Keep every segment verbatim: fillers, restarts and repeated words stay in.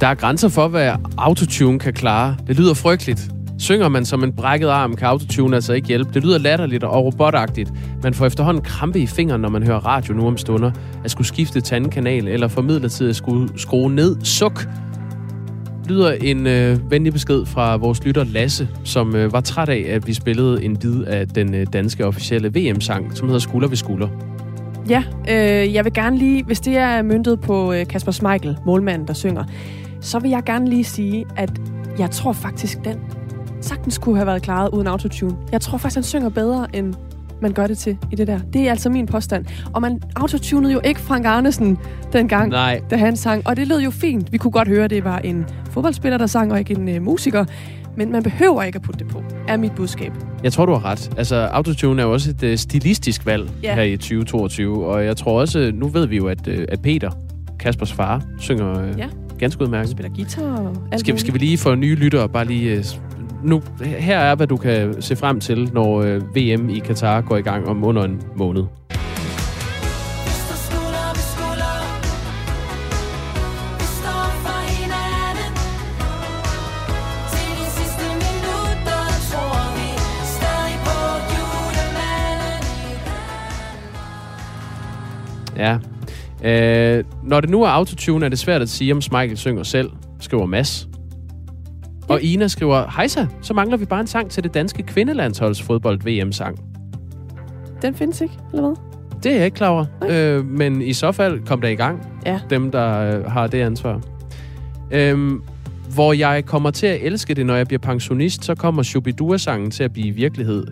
Der er grænser for, hvad autotune kan klare. Det lyder frygteligt. Synger man som en brækket arm, kan autotune altså ikke hjælpe. Det lyder latterligt og robotagtigt. Man får efterhånden krampe i fingeren, når man hører radio nu om stunder. At skulle skifte tandkanal eller for midlertidigt at skulle skrue ned. Suk! Lyder en øh, venlig besked fra vores lytter Lasse, som øh, var træt af, at vi spillede en bid af den øh, danske officielle V M-sang, som hedder Skulder ved Skulder. Ja, øh, jeg vil gerne lige, hvis det er møntet på øh, Kasper Schmeichel, målmanden, der synger, så vil jeg gerne lige sige, at jeg tror faktisk, den sagtens kunne have været klaret uden autotune. Jeg tror faktisk, han synger bedre, end man gør det til i det der. Det er altså min påstand. Og man autotunede jo ikke Frank Agnesen dengang, Nej. da han sang. Og det lød jo fint. Vi kunne godt høre, at det var en fodboldspiller, der sang, og ikke en uh, musiker. Men man behøver ikke at putte det på, er mit budskab. Jeg tror, du har ret. Altså, autotune er jo også et uh, stilistisk valg yeah. her i tyve toogtyve. Og jeg tror også, nu ved vi jo, at, uh, at Peter, Kaspers far, synger uh, yeah. ganske udmærket. Spiller guitar og alt skal, skal vi lige for nye lyttere bare lige... Uh, Nu, her er, hvad du kan se frem til, når øh, V M i Katar går i gang om under en måned. Ja. Øh, når det nu er autotune, er det svært at sige, om Schmeichel synger selv, skriver Mads. Og Ina skriver, hejsa, så mangler vi bare en sang til det danske kvindelandsholds fodbold V M-sang. Den findes ikke, eller hvad? Det er jeg ikke klar over. Øh, men i så fald kom der i gang. Ja. Dem, der øh, har det ansvar. Øhm, hvor jeg kommer til at elske det, når jeg bliver pensionist, så kommer Shubidua-sangen til at blive virkelighed.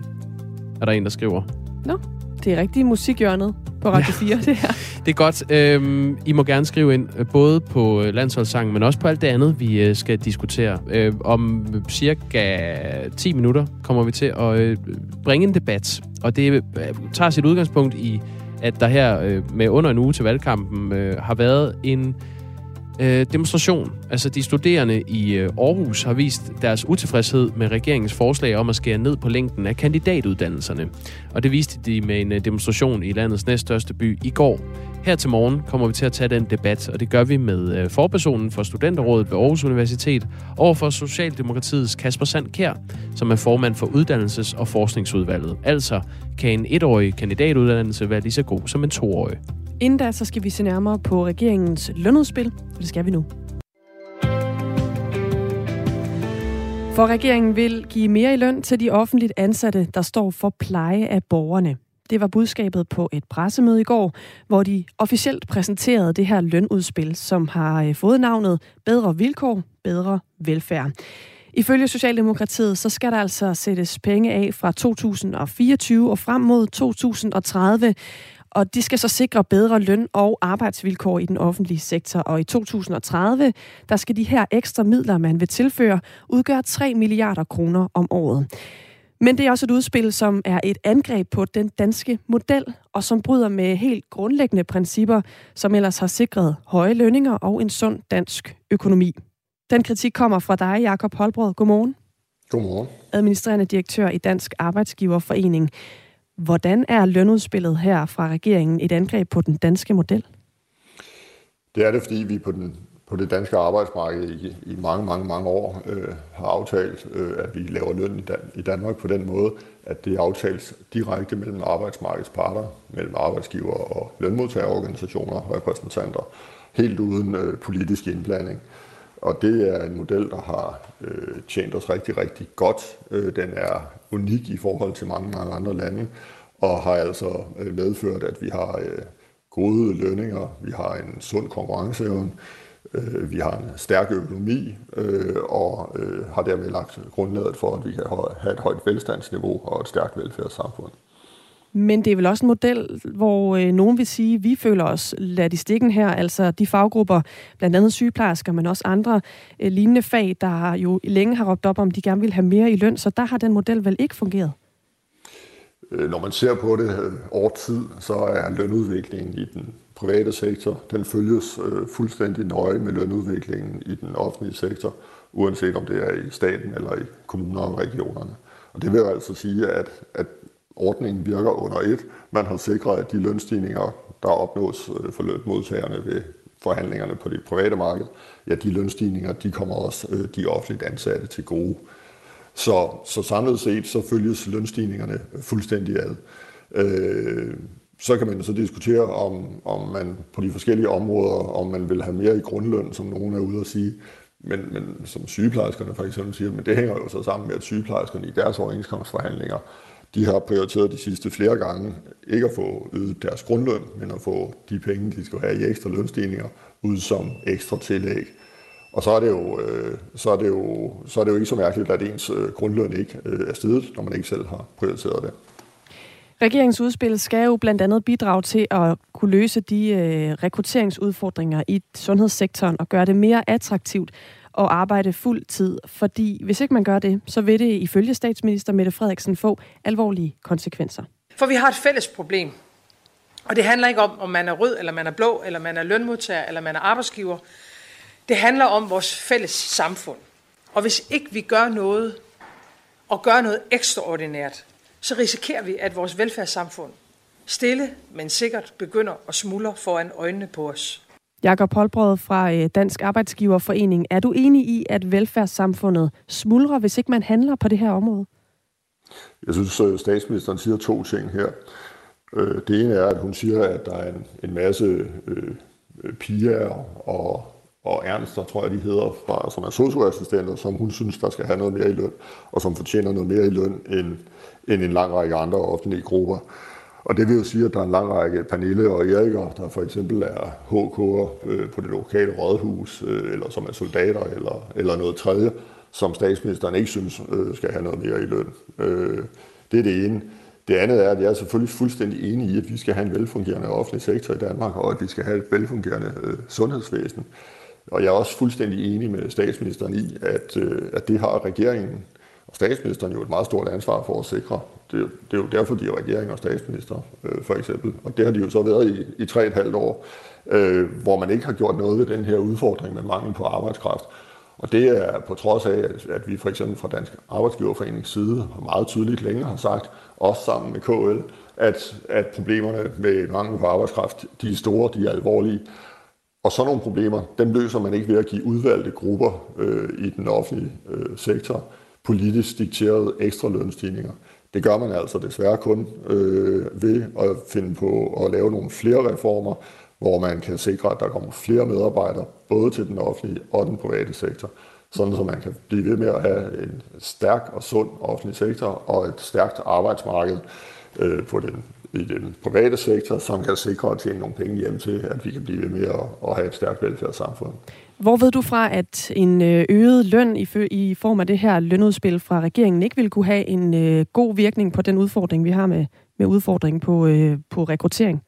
Er der en, der skriver? Nå, det er rigtig musikhjørnet på Radio fire, det her. Det er godt. Øhm, I må gerne skrive ind, både på landsholdssangen, men også på alt det andet, vi skal diskutere. Øh, om cirka ti minutter kommer vi til at bringe en debat, og det tager sit udgangspunkt i, at der her med under en uge til valgkampen øh, har været en øh, demonstration. Altså de studerende i Aarhus har vist deres utilfredshed med regeringens forslag om at skære ned på længden af kandidatuddannelserne. Og det viste de med en demonstration i landets næststørste by i går. Her til morgen kommer vi til at tage den debat, og det gør vi med forpersonen for Studenterrådet ved Aarhus Universitet overfor Socialdemokratiets Kasper Sand Kær, som er formand for Uddannelses- og Forskningsudvalget. Altså kan en etårig kandidatuddannelse være lige så god som en toårig. Inden da, så skal vi se nærmere på regeringens lønudspil, og det skal vi nu. For regeringen vil give mere i løn til de offentligt ansatte, der står for pleje af borgerne. Det var budskabet på et pressemøde i går, hvor de officielt præsenterede det her lønudspil, som har fået navnet Bedre Vilkår, Bedre Velfærd. Ifølge Socialdemokratiet, så skal der altså sættes penge af fra to tusind fireogtyve og frem mod to tusind tredive, og de skal så sikre bedre løn- og arbejdsvilkår i den offentlige sektor. Og i to tusind tredive, der skal de her ekstra midler, man vil tilføre, udgøre tre milliarder kroner om året. Men det er også et udspil, som er et angreb på den danske model, og som bryder med helt grundlæggende principper, som ellers har sikret høje lønninger og en sund dansk økonomi. Den kritik kommer fra dig, Jacob Holbraad. Godmorgen. Godmorgen. Administrerende direktør i Dansk Arbejdsgiverforening. Hvordan er lønudspillet her fra regeringen et angreb på den danske model? Det er det, fordi vi på, den, på det danske arbejdsmarked i, i mange, mange, mange år øh, har aftalt, øh, at vi laver løn i, Dan- i Danmark på den måde, at det aftales direkte mellem arbejdsmarkedets parter, mellem arbejdsgiver og lønmodtagerorganisationer og repræsentanter, helt uden øh, politisk indblanding. Og det er en model, der har øh, tjent os rigtig, rigtig godt. Øh, den er unik i forhold til mange, mange andre lande, og har altså øh, medført, at vi har øh, gode lønninger, vi har en sund konkurrenceevne, øh, vi har en stærk økonomi, øh, og øh, har dermed lagt grundlaget for, at vi kan have et højt velstandsniveau og et stærkt velfærdssamfund. Men det er vel også en model, hvor øh, nogen vil sige, at vi føler os ladt i stikken her. Altså de faggrupper, blandt andet sygeplejersker, men også andre øh, lignende fag, der jo længe har råbt op om, de gerne vil have mere i løn. Så der har den model vel ikke fungeret? Når man ser på det øh, over tid, så er lønudviklingen i den private sektor, den følges øh, fuldstændig nøje med lønudviklingen i den offentlige sektor, uanset om det er i staten eller i kommuner og regionerne. Og det vil altså sige, at, at ordningen virker under et. Man har sikret, at de lønstigninger, der opnås for lønmodtagerne ved forhandlingerne på det private marked, ja, de lønstigninger, de kommer også øh, de offentligt ansatte til gode. Så, så samlet set, så følges lønstigningerne fuldstændig ad. Øh, så kan man så diskutere, om, om man på de forskellige områder, om man vil have mere i grundløn, som nogen er ude at sige, men, men som sygeplejerskerne for eksempel siger, men det hænger jo så sammen med, at sygeplejerskerne i deres overenskomstforhandlinger, de har prioriteret de sidste flere gange ikke at få ydet deres grundløn, men at få de penge, de skal have i ekstra lønstigninger, ud som ekstra tillæg. Og så er det jo, så er det jo, så er det jo ikke så mærkeligt, at ens grundløn ikke er steget, når man ikke selv har prioriteret det. Regeringens udspil skal jo blandt andet bidrage til at kunne løse de rekrutteringsudfordringer i sundhedssektoren og gøre det mere attraktivt at arbejde fuld tid, fordi hvis ikke man gør det, så vil det ifølge statsminister Mette Frederiksen få alvorlige konsekvenser. For vi har et fælles problem, og det handler ikke om, om man er rød, eller man er blå, eller man er lønmodtager, eller man er arbejdsgiver. Det handler om vores fælles samfund. Og hvis ikke vi gør noget, og gør noget ekstraordinært, så risikerer vi, at vores velfærdssamfund stille, men sikkert begynder at smuldre foran øjnene på os. Jacob Holbraad fra Dansk Arbejdsgiverforening. Er du enig i, at velfærdssamfundet smuldrer, hvis ikke man handler på det her område? Jeg synes, at statsministeren siger to ting her. Det ene er, at hun siger, at der er en masse piger og og Ernster, tror jeg, de hedder, fra, som er socioassistenter, som hun synes, der skal have noget mere i løn, og som fortjener noget mere i løn end, end en lang række andre offentlige grupper. Og det vil jo sige, at der er en lang række Pernille og Eriker, der for eksempel er H K'er øh, på det lokale rådhus, øh, eller som er soldater, eller, eller noget tredje, som statsministeren ikke synes øh, skal have noget mere i løn. Øh, det er det ene. Det andet er, at jeg er selvfølgelig fuldstændig enig i, at vi skal have en velfungerende offentlig sektor i Danmark, og at vi skal have et velfungerende øh, sundhedsvæsen. Og jeg er også fuldstændig enig med statsministeren i, at, at det har regeringen og statsministeren jo et meget stort ansvar for at sikre. Det, det er jo derfor, de er regering og statsminister, øh, for eksempel. Og det har de jo så været i, i tre og et halvt år, øh, hvor man ikke har gjort noget ved den her udfordring med mangel på arbejdskraft. Og det er på trods af, at, at vi for eksempel fra Dansk Arbejdsgiverforenings side meget tydeligt længe har sagt, også sammen med K L, at, at problemerne med mangel på arbejdskraft, de er store, de er alvorlige. Og sådan nogle problemer, dem løser man ikke ved at give udvalgte grupper øh, i den offentlige øh, sektor politisk dikterede ekstra lønstigninger. Det gør man altså desværre kun øh, ved at finde på at lave nogle flere reformer, hvor man kan sikre, at der kommer flere medarbejdere, både til den offentlige og den private sektor, sådan så man kan blive ved med at have en stærk og sund offentlig sektor og et stærkt arbejdsmarked øh, på den i den private sektor, som kan sikre at tjene nogle penge hjem til, at vi kan blive ved med at, at have et stærkt velfærdssamfund. Hvor ved du fra, at en øget løn i form af det her lønudspil fra regeringen ikke vil kunne have en øh, god virkning på den udfordring, vi har med, med udfordringen på, øh, på rekruttering?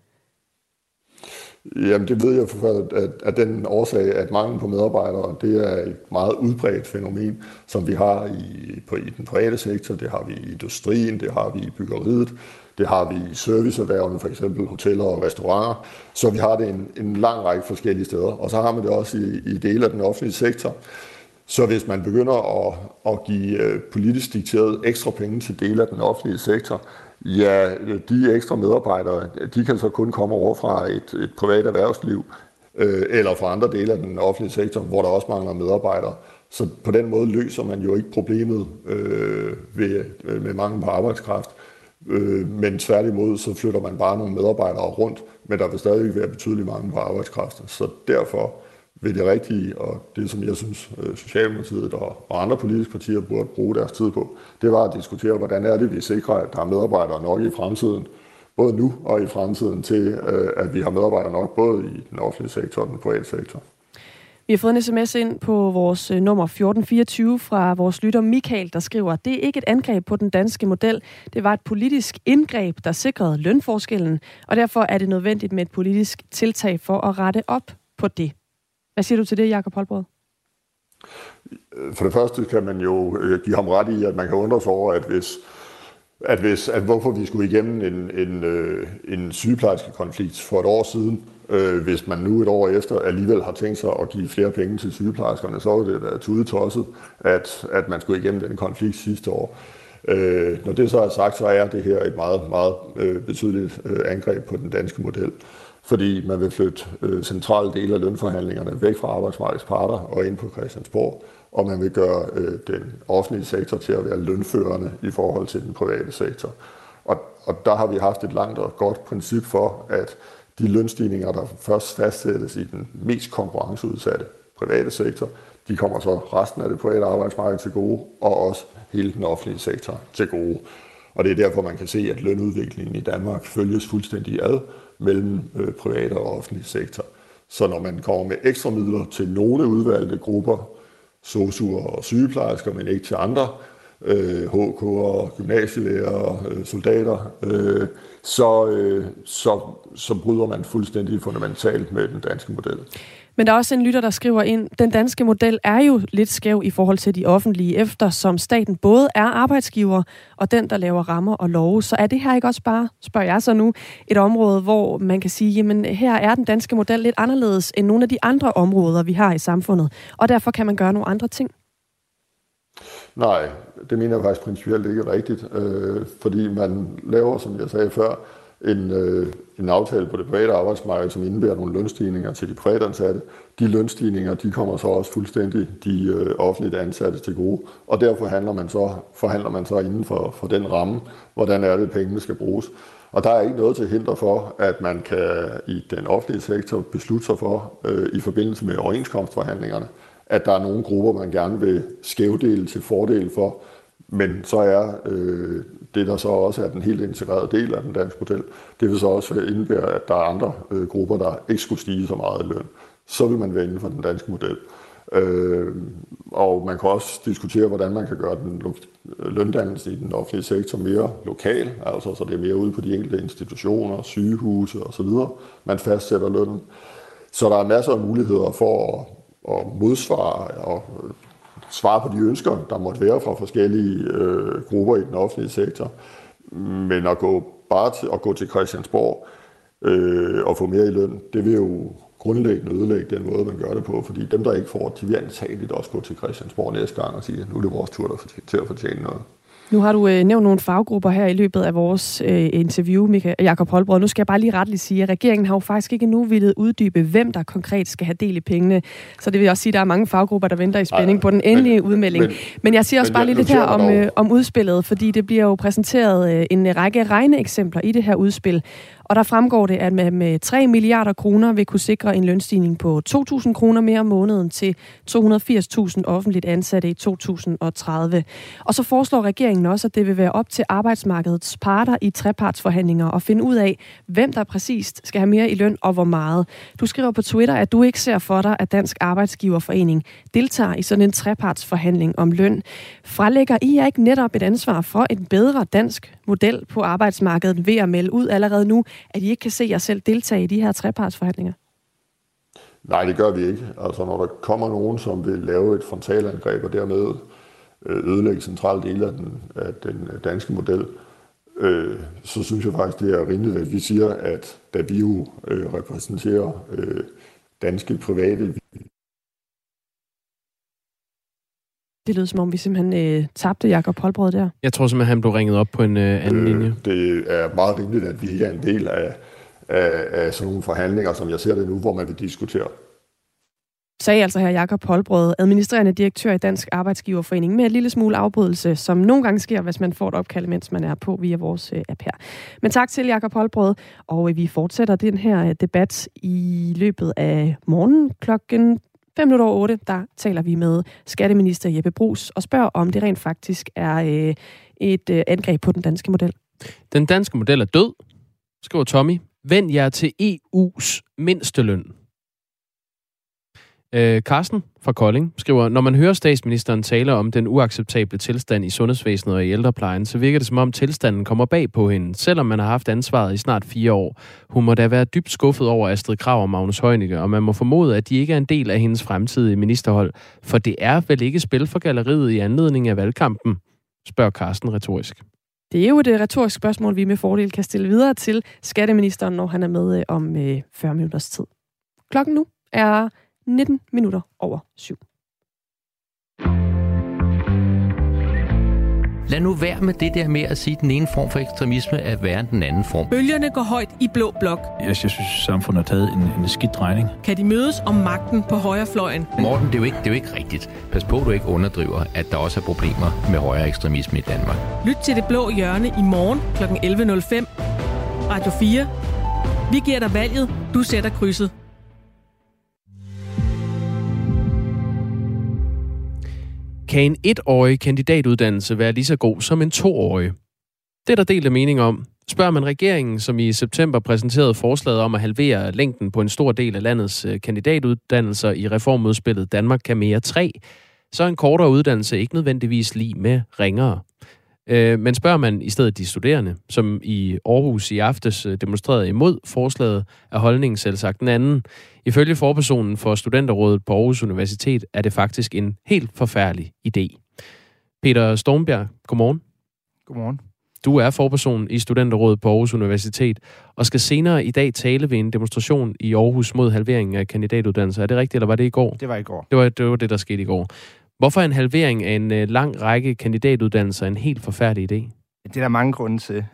Jamen, det ved jeg for, at, at den årsag, at mangel på medarbejdere, det er et meget udbredt fænomen, som vi har i, på, i den private sektor, det har vi i industrien, det har vi i byggeriet, det har vi i serviceerhvervene, for eksempel hoteller og restauranter, så vi har det en, en lang række forskellige steder. Og så har man det også i, i dele af den offentlige sektor. Så hvis man begynder at, at give politisk dikteret ekstra penge til dele af den offentlige sektor, ja, de ekstra medarbejdere, de kan så kun komme over fra et, et privat erhvervsliv, øh, eller fra andre dele af den offentlige sektor, hvor der også mangler medarbejdere. Så på den måde løser man jo ikke problemet øh, ved, med mangel på arbejdskraft. Men tværtimod, så flytter man bare nogle medarbejdere rundt, men der vil stadig være betydeligt mangel på arbejdskraft. Så derfor vil det rigtige, og det som jeg synes Socialdemokratiet og andre politiske partier burde bruge deres tid på, det var at diskutere, hvordan er det, vi sikrer, at der er medarbejdere nok i fremtiden, både nu og i fremtiden, til at vi har medarbejdere nok både i den offentlige sektor og den private sektor. Vi har fået en sms ind på vores nummer fjorten fireogtyve fra vores lytter Michael, der skriver, det er ikke et angreb på den danske model. Det var et politisk indgreb, der sikrede lønforskellen, og derfor er det nødvendigt med et politisk tiltag for at rette op på det. Hvad siger du til det, Jacob Holbraad? For det første kan man jo give ham ret i, at man kan undre sig over, at hvis at, hvis, at hvorfor vi skulle igennem en, en, en sygeplejerskekonflikt for et år siden, øh, hvis man nu et år efter alligevel har tænkt sig at give flere penge til sygeplejerskerne, så er det da tudetosset, at, at man skulle igennem den konflikt sidste år. Øh, når det så er sagt, så er det her et meget, meget øh, betydeligt øh, angreb på den danske model. fordi man vil flytte øh, centrale dele af lønforhandlingerne væk fra arbejdsmarkedets parter og ind på Christiansborg, og man vil gøre øh, den offentlige sektor til at være lønførende i forhold til den private sektor. Og, og der har vi haft et langt og godt princip for, at de lønstigninger, der først fastsættes i den mest konkurrenceudsatte private sektor, de kommer så resten af det private arbejdsmarked til gode, og også hele den offentlige sektor til gode. Og det er derfor, man kan se, at lønudviklingen i Danmark følges fuldstændig ad mellem øh, private og offentlige sektor. Så når man kommer med ekstra midler til nogle udvalgte grupper, sosuer og sygeplejersker, men ikke til andre, øh, H K'er, gymnasielærer, øh, soldater, øh, så, øh, så, så bryder man fuldstændig fundamentalt med den danske model. Men der er også en lytter, der skriver ind, den danske model er jo lidt skæv i forhold til de offentlige, eftersom staten både er arbejdsgiver og den, der laver rammer og love. Så er det her ikke også bare, spørger jeg så nu, et område, hvor man kan sige, jamen her er den danske model lidt anderledes end nogle af de andre områder, vi har i samfundet, og derfor kan man gøre nogle andre ting? Nej, det mener jeg faktisk principielt ikke rigtigt, øh, fordi man laver, som jeg sagde før, En, øh, en aftale på det private arbejdsmarked, som indebærer nogle lønstigninger til de private ansatte. De lønstigninger, de kommer så også fuldstændig de øh, offentligt ansatte til gode, og derfor handler man så, forhandler man så inden for, for den ramme, hvordan er det, pengene skal bruges. Og der er ikke noget til hinder for, at man kan i den offentlige sektor beslutte sig for, øh, i forbindelse med overenskomstforhandlingerne, at der er nogle grupper, man gerne vil skævdele til fordel for, men så er øh, det, der så også er den helt integrerede del af den danske model, det vil så også indebære, at der er andre øh, grupper, der ikke skulle stige så meget i løn. Så vil man være inden for den danske model. Øh, og man kan også diskutere, hvordan man kan gøre den lo- løndannelse i den offentlige sektor mere lokal, altså så det er mere ude på de enkelte institutioner, sygehuse osv. Man fastsætter lønnen. Så der er masser af muligheder for at, at modsvare og svare på de ønsker, der måtte være fra forskellige øh, grupper i den offentlige sektor. Men at gå, bare til, at gå til Christiansborg øh, og få mere i løn, det vil jo grundlæggende ødelægge den måde, man gør det på. Fordi dem, der ikke får, de vil antageligt også gå til Christiansborg næste gang og sige, nu er det vores tur der fortæ- til at fortjene noget. Nu har du øh, nævnt nogle faggrupper her i løbet af vores øh, interview, Michael, Jacob Holbraad. Nu skal jeg bare lige retteligt sige, at regeringen har jo faktisk ikke endnu villet uddybe, hvem der konkret skal have del i pengene. Så det vil også sige, at der er mange faggrupper, der venter i spænding Ej, på den endelige men, udmelding. Men, men jeg siger også bare jeg, lidt her om, øh, om udspillet, fordi det bliver jo præsenteret øh, en række regneeksempler i det her udspil. Og der fremgår det, at man med tre milliarder kroner vil kunne sikre en lønstigning på to tusind kroner mere om måneden til to hundrede og firs tusind offentligt ansatte i to tusind og tredive. Og så foreslår regeringen også, at det vil være op til arbejdsmarkedets parter i trepartsforhandlinger at finde ud af, hvem der præcist skal have mere i løn og hvor meget. Du skriver på Twitter, at du ikke ser for dig, at Dansk Arbejdsgiverforening deltager i sådan en trepartsforhandling om løn. Fralægger I jer ikke netop et ansvar for en bedre dansk model på arbejdsmarkedet ved at melde ud allerede nu, at I ikke kan se jer selv deltage i de her trepartsforhandlinger? Nej, det gør vi ikke. Altså, når der kommer nogen, som vil lave et frontalangreb og dermed ødelægge centrale dele af den, af den danske model, øh, så synes jeg faktisk, det er rimeligt, at vi siger, at da vi jo øh, repræsenterer øh, danske private... Det lyder, som om vi simpelthen øh, tabte Jacob Holbraad der. Jeg tror simpelthen, han blev ringet op på en øh, anden øh, linje. Det er meget rimeligt, at vi ikke er en del af, af, af sådan nogle forhandlinger, som jeg ser det nu, hvor man vil diskutere. Sagde altså her Jacob Holbraad, administrerende direktør i Dansk Arbejdsgiverforening, med en lille smule afbrydelse, som nogle gange sker, hvis man får et opkald, mens man er på via vores øh, app her. Men tak til Jacob Holbraad, og øh, vi fortsætter den her øh, debat i løbet af morgenen klokken fem minutter over otte, der taler vi med skatteminister Jeppe Bruus og spørger, om det rent faktisk er øh, et øh, angreb på den danske model. Den danske model er død, skriver Tommy. Vend jer til E U's mindsteløn. Øh, Carsten fra Kolding skriver, når man hører statsministeren tale om den uacceptable tilstand i sundhedsvæsenet og i ældreplejen, så virker det som om tilstanden kommer bag på hende, selvom man har haft ansvaret i snart fire år. Hun må da være dybt skuffet over Astrid Krag og Magnus Heunicke, og man må formode, at de ikke er en del af hendes fremtidige ministerhold, for det er vel ikke spil for galleriet i anledning af valgkampen, spørger Carsten retorisk. Det er jo et retorisk spørgsmål, vi med fordel kan stille videre til skatteministeren, når han er med om fyrre minutters tid. Klokken nu er nitten minutter over syv. Lad nu være med det der med at sige, at den ene form for ekstremisme er værre end den anden form. Bølgerne går højt i blå blok. Jeg synes, at samfundet har taget en, en skidt drejning. Kan de mødes om magten på højrefløjen? Morten, det er, jo ikke, det er jo ikke rigtigt. Pas på, du ikke underdriver, at der også er problemer med højre ekstremisme i Danmark. Lyt til Det Blå Hjørne i morgen kl. elleve nul fem. Radio fire. Vi giver dig valget. Du sætter krydset. Kan en etårig kandidatuddannelse være lige så god som en toårig? Det er der delt af mening om. Spørger man regeringen, som i september præsenterede forslaget om at halvere længden på en stor del af landets kandidatuddannelser i reformudspillet Danmark kan mere tre, så er en kortere uddannelse ikke nødvendigvis lig med ringere. Men spørger man i stedet de studerende, som i Aarhus i aftes demonstrerede imod forslaget, er holdningen selvsagt den anden. Ifølge forpersonen for Studenterrådet på Aarhus Universitet er det faktisk en helt forfærdelig idé. Peter Stormbjerg, godmorgen. Godmorgen. Du er forperson i Studenterrådet på Aarhus Universitet og skal senere i dag tale ved en demonstration i Aarhus mod halveringen af kandidatuddannelser. Er det rigtigt, eller var det i går? Det var i går. Det var det, var det der skete i går. Hvorfor er en halvering af en lang række kandidatuddannelser en helt forfærdelig idé? Det er der mange grunde til.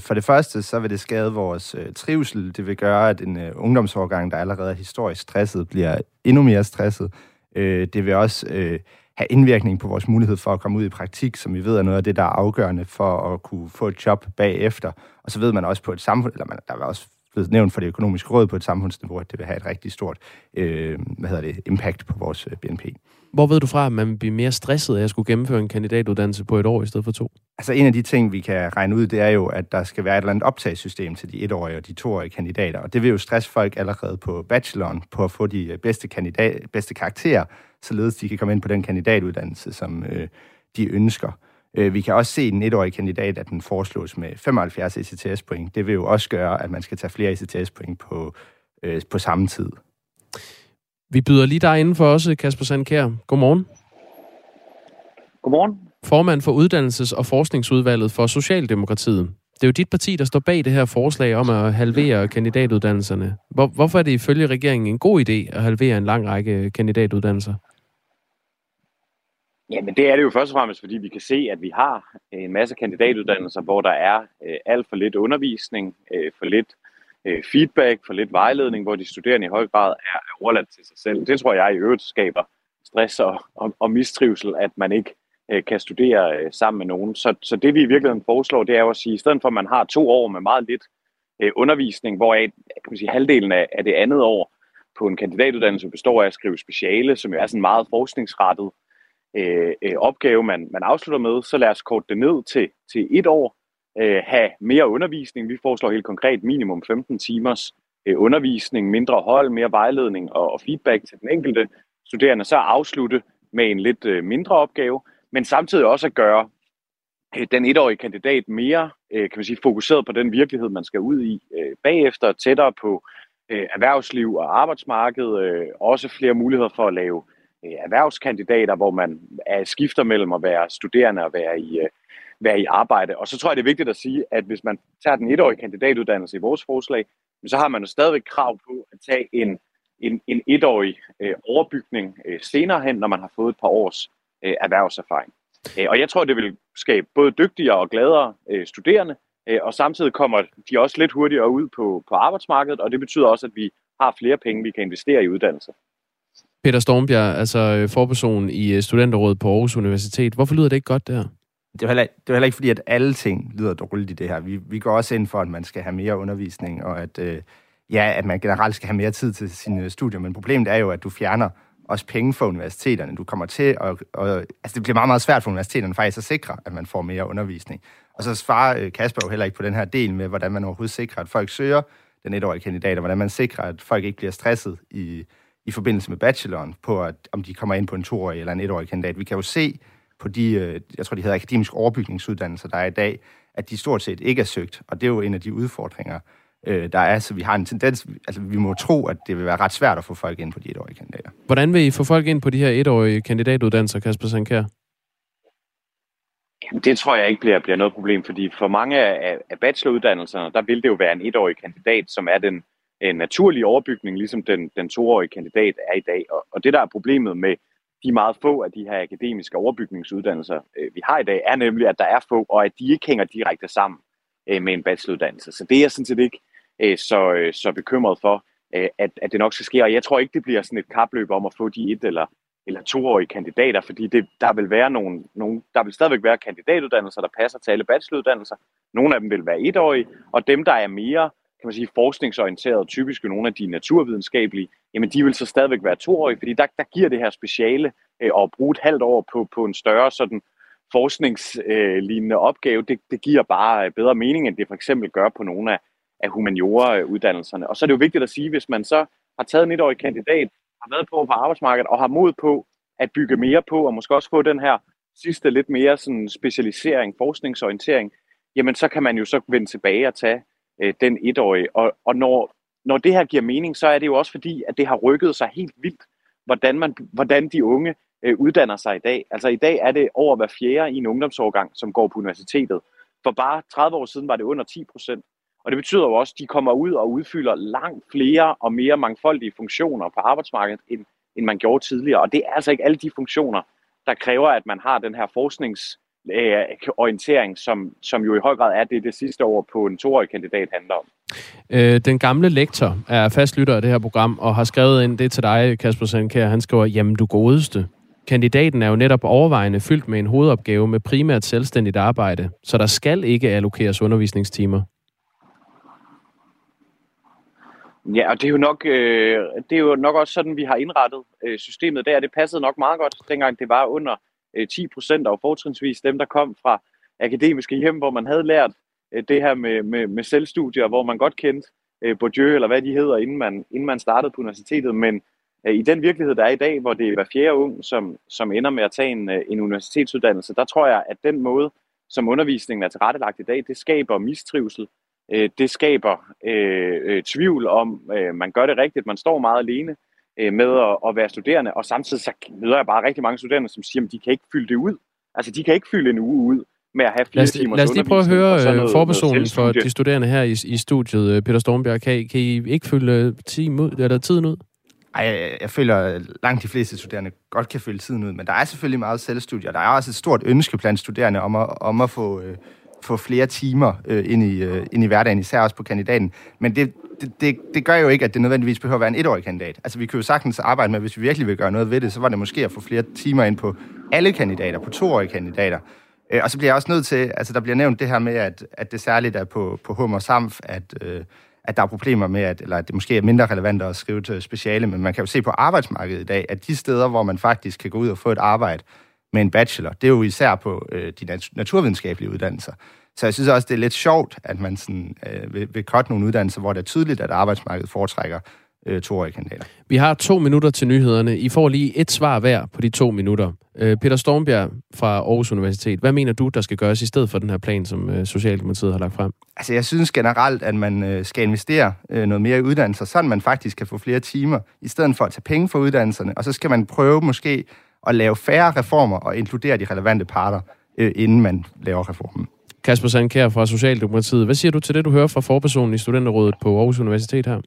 For det første, så vil det skade vores trivsel. Det vil gøre, at en ungdomsårgang, der allerede er historisk stresset, bliver endnu mere stresset. Det vil også have indvirkning på vores mulighed for at komme ud i praktik, som vi ved er noget af det, der er afgørende for at kunne få et job bagefter. Og så ved man også på et samfund, eller man, der vil også blevet nævnt for Det Økonomiske Råd på et samfundsniveau, at det vil have et rigtig stort øh, hvad hedder det, impact på vores B N P. Hvor ved du fra, at man vil blive mere stresset af at skulle gennemføre en kandidatuddannelse på et år i stedet for to? Altså en af de ting, vi kan regne ud, det er jo, at der skal være et eller andet optagssystem til de etårige og de toårige kandidater, og det vil jo stresse folk allerede på bacheloren på at få de bedste, kandidat, bedste karakterer, således de kan komme ind på den kandidatuddannelse, som øh, de ønsker. Vi kan også se i den etårige kandidat, at den foreslås med femoghalvfjerds E C T S-point. Det vil jo også gøre, at man skal tage flere E C T S-point på, øh, på samme tid. Vi byder lige dig inden for også, Kasper Sand Kær. Godmorgen. Godmorgen. Formand for Uddannelses- og Forskningsudvalget for Socialdemokratiet. Det er jo dit parti, der står bag det her forslag om at halvere kandidatuddannelserne. Hvor, hvorfor er det ifølge regeringen en god idé at halvere en lang række kandidatuddannelser? Jamen det er det jo først og fremmest, fordi vi kan se, at vi har en masse kandidatuddannelser, hvor der er øh, alt for lidt undervisning, øh, for lidt øh, feedback, for lidt vejledning, hvor de studerende i høj grad er overladt til sig selv. Det tror jeg i øvrigt skaber stress og, og, og mistrivsel, at man ikke øh, kan studere øh, sammen med nogen. Så, så det vi i virkeligheden foreslår, det er jo at sige, at i stedet for at man har to år med meget lidt øh, undervisning, hvoraf kan man sige, halvdelen af, af det andet år på en kandidatuddannelse består af at skrive speciale, som jo er sådan meget forskningsrettet, Øh, øh, opgave, man, man afslutter med, så lad os korte det ned til, til et år, øh, have mere undervisning. Vi foreslår helt konkret minimum femten timers øh, undervisning, mindre hold, mere vejledning og, og feedback til den enkelte studerende, så afslutte med en lidt øh, mindre opgave, men samtidig også at gøre øh, den etårige kandidat mere øh, kan man sige, fokuseret på den virkelighed, man skal ud i øh, bagefter, tættere på øh, erhvervsliv og arbejdsmarked, øh, også flere muligheder for at lave erhvervskandidater, hvor man er, skifter mellem at være studerende og være i, være i arbejde. Og så tror jeg, det er vigtigt at sige, at hvis man tager den etårige kandidatuddannelse i vores forslag, så har man jo stadigvæk krav på at tage en, en, en etårig øh, overbygning øh, senere hen, når man har fået et par års øh, erhvervserfaring. Øh, og jeg tror, det vil skabe både dygtigere og gladere øh, studerende, øh, og samtidig kommer de også lidt hurtigere ud på, på arbejdsmarkedet, og det betyder også, at vi har flere penge, vi kan investere i uddannelse. Peter Stormbjerg, altså forperson i Studenterrådet på Aarhus Universitet. Hvorfor lyder det ikke godt der? Det er heller, det er heller ikke fordi, at alle ting lyder dårligt i det her. Vi, vi går også ind for, at man skal have mere undervisning, og at, øh, ja, at man generelt skal have mere tid til sine studier. Men problemet er jo, at du fjerner også penge fra universiteterne. Du kommer til, og, og altså det bliver meget, meget svært for universiteterne faktisk at sikre, at man får mere undervisning. Og så svarer Kasper jo heller ikke på den her del med, hvordan man overhovedet sikrer, at folk søger den etårige kandidat, og hvordan man sikrer, at folk ikke bliver stresset i... i forbindelse med bacheloren, på at, om de kommer ind på en toårig eller en etårig kandidat. Vi kan jo se på de, jeg tror, de hedder akademiske overbygningsuddannelser, der er i dag, at de stort set ikke er søgt, og det er jo en af de udfordringer, der er, så vi har en tendens, altså vi må tro, at det vil være ret svært at få folk ind på de etårige kandidater. Hvordan vil I få folk ind på de her etårige kandidatuddannelser, Kasper Sand Kær? Jamen, det tror jeg ikke bliver, bliver noget problem, fordi for mange af, af bacheloruddannelserne, der vil det jo være en etårig kandidat, som er den en naturlig overbygning, ligesom den, den toårige kandidat er i dag. Og, og det, der er problemet med de meget få af de her akademiske overbygningsuddannelser, vi har i dag, er nemlig, at der er få, og at de ikke hænger direkte sammen med en bacheloruddannelse. Så det er jeg sådan set ikke så, så bekymret for, at, at det nok skal ske. Og jeg tror ikke, det bliver sådan et kapløb om at få de et- eller, eller toårige kandidater, fordi det, der, vil være nogle, nogle, der vil stadigvæk være kandidatuddannelser, der passer til alle bacheloruddannelser. Nogle af dem vil være etårige, og dem, der er mere kan man sige, forskningsorienterede, typisk nogle af de naturvidenskabelige, jamen de vil så stadigvæk være toårige, fordi der, der giver det her speciale øh, at bruge et halvt år på, på en større sådan forskningslignende øh, opgave, det, det giver bare bedre mening, end det for eksempel gør på nogle af, af humaniora-uddannelserne. Og så er det jo vigtigt at sige, hvis man så har taget en etårig kandidat, har været på på arbejdsmarkedet og har mod på at bygge mere på, og måske også få den her sidste lidt mere sådan specialisering, forskningsorientering, jamen så kan man jo så vende tilbage og tage den etårige. Og, og når, når det her giver mening, så er det jo også fordi, at det har rykket sig helt vildt, hvordan, man, hvordan de unge øh, uddanner sig i dag. Altså i dag er det over hver fjerde i en ungdomsårgang, som går på universitetet. For bare tredive år siden var det under ti procent. Og det betyder jo også, at de kommer ud og udfylder langt flere og mere mangfoldige funktioner på arbejdsmarkedet, end, end man gjorde tidligere. Og det er altså ikke alle de funktioner, der kræver, at man har den her forsknings Øh, orientering, som, som jo i høj grad er det, det sidste år på en toårig kandidat handler om. Øh, den gamle lektor er fastlytter af det her program, og har skrevet ind det til dig, Kasper Sand Kær. Han skriver, jamen du godeste. Kandidaten er jo netop overvejende fyldt med en hovedopgave med primært selvstændigt arbejde, så der skal ikke allokeres undervisningstimer. Ja, og det er jo nok, øh, det er jo nok også sådan, vi har indrettet øh, systemet der. Det passede nok meget godt, dengang det var under ti procent af fortrinsvis dem, der kom fra akademiske hjem, hvor man havde lært det her med, med, med selvstudier, hvor man godt kendte Bourdieu, eller hvad de hedder, inden man, inden man startede på universitetet. Men i den virkelighed, der er i dag, hvor det er hver fjerde ung, som, som ender med at tage en, en universitetsuddannelse, der tror jeg, at den måde, som undervisningen er tilrettelagt i dag, det skaber mistrivsel, det skaber øh, tvivl om, øh, man gør det rigtigt, man står meget alene med at være studerende, og samtidig så møder jeg bare rigtig mange studerende, som siger, at de kan ikke fylde det ud. Altså, de kan ikke fylde en uge ud med at have fire timers undervisning. Lad os lige prøve at høre forpersonen for de studerende her i, i studiet, Peter Stormbjerg. Kan, kan I ikke fylde tiden ud? Er der tiden ud? Ej, jeg føler, langt de fleste studerende godt kan fylde tiden ud, men der er selvfølgelig meget selvstudier. Der er også et stort ønske blandt studerende om at, om at få, øh, få flere timer øh, ind, i, øh, ind i hverdagen, især også på kandidaten. Men det Det, det, det gør jo ikke, at det nødvendigvis behøver at være en etårig kandidat. Altså, vi kan jo sagtens arbejde med, hvis vi virkelig vil gøre noget ved det, så var det måske at få flere timer ind på alle kandidater, på toårige kandidater. Øh, og så bliver jeg også nødt til, altså der bliver nævnt det her med, at, at det særligt er på, på Hum og Samf, at, øh, at der er problemer med, at, eller at det måske er mindre relevant at skrive til speciale, men man kan jo se på arbejdsmarkedet i dag, at de steder, hvor man faktisk kan gå ud og få et arbejde med en bachelor, det er jo især på øh, de nat- naturvidenskabelige uddannelser. Så jeg synes også, det er lidt sjovt, at man sådan, øh, vil, vil cutte nogle uddannelser, hvor det er tydeligt, at arbejdsmarkedet foretrækker øh, toårige kandidater. Vi har to minutter til nyhederne. I får lige et svar hver på de to minutter. Øh, Peter Stormbjerg fra Aarhus Universitet. Hvad mener du, der skal gøres i stedet for den her plan, som øh, Socialdemokratiet har lagt frem? Altså, jeg synes generelt, at man øh, skal investere øh, noget mere i uddannelser, sådan man faktisk kan få flere timer, i stedet for at tage penge for uddannelserne. Og så skal man prøve måske at lave færre reformer og inkludere de relevante parter, øh, inden man laver reformen. Kasper Sand Kær fra Socialdemokratiet. Hvad siger du til det, du hører fra forpersonen i Studenterrådet på Aarhus Universitet her?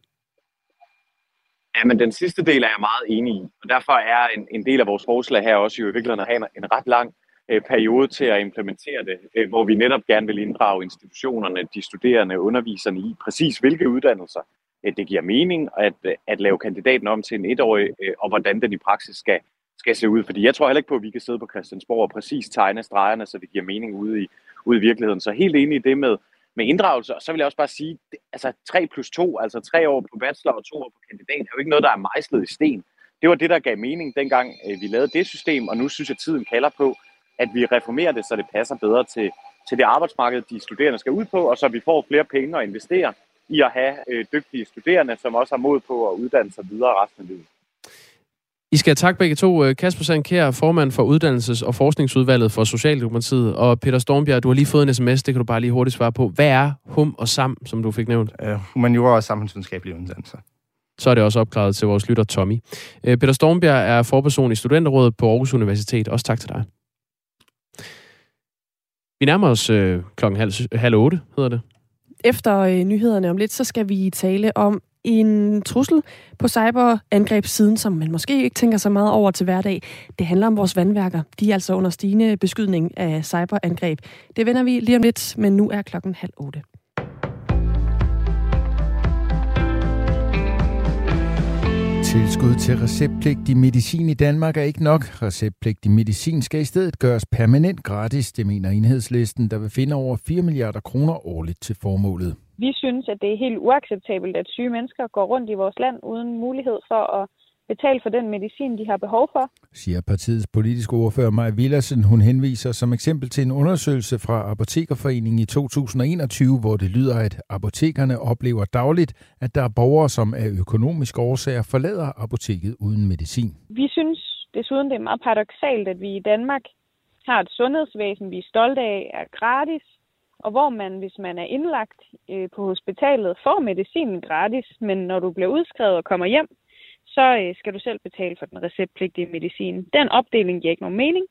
Jamen, den sidste del er jeg meget enig i, og derfor er en, en del af vores forslag her også i virkeligheden at have en, en ret lang øh, periode til at implementere det, øh, hvor vi netop gerne vil inddrage institutionerne, de studerende, underviserne i præcis hvilke uddannelser øh, det giver mening at, at lave kandidaten om til en etårig, øh, og hvordan den i praksis skal, skal se ud. Fordi jeg tror heller ikke på, at vi kan sidde på Christiansborg og præcis tegne stregerne, så det giver mening ude i ude i virkeligheden. Så helt enig i det med, med inddragelse. Og så vil jeg også bare sige, det, altså tre plus to, altså tre år på bachelor og to år på kandidat, er jo ikke noget, der er mejslet i sten. Det var det, der gav mening, dengang øh, vi lavede det system, og nu synes jeg, tiden kalder på, at vi reformerer det, så det passer bedre til, til det arbejdsmarked, de studerende skal ud på, og så vi får flere penge at investere i at have øh, dygtige studerende, som også har mod på at uddanne sig videre resten af livet. I skal takke begge to. Kasper Sand Kær, formand for Uddannelses- og Forskningsudvalget for Socialdemokratiet, og Peter Stormbjerg, du har lige fået en sms, det kan du bare lige hurtigt svare på. Hvad er hum og sam, som du fik nævnt? Uh, humaniora og samfundsvidenskabelige uddannelser. Så er det også opklaret til vores lytter Tommy. Uh, Peter Stormbjerg er forperson i Studenterrådet på Aarhus Universitet. Også tak til dig. Vi nærmer os uh, klokken halv, halv otte, hedder det. Efter uh, nyhederne om lidt, så skal vi tale om en trussel på cyberangrebssiden, som man måske ikke tænker så meget over til hverdag. Det handler om vores vandværker. De er altså under stigende beskydning af cyberangreb. Det vender vi lige om lidt, men nu er klokken halv otte. Tilskud til receptpligtig medicin i Danmark er ikke nok. Receptpligtig medicin skal i stedet gøres permanent gratis, det mener Enhedslisten, der vil finde over fire milliarder kroner årligt til formålet. Vi synes, at det er helt uacceptabelt, at syge mennesker går rundt i vores land uden mulighed for at betale for den medicin, de har behov for. Siger partiets politiske ordfører Maja Villadsen. Hun henviser som eksempel til en undersøgelse fra Apotekerforeningen i to tusind og enogtyve, hvor det lyder, at apotekerne oplever dagligt, at der er borgere, som af økonomiske årsager forlader apoteket uden medicin. Vi synes desuden, det er meget paradoksalt, at vi i Danmark har et sundhedsvæsen, vi er stolte af, er gratis, og hvor man, hvis man er indlagt på hospitalet, får medicinen gratis, men når du bliver udskrevet og kommer hjem, så skal du selv betale for den receptpligtige medicin. Den opdeling giver ikke nogen mening.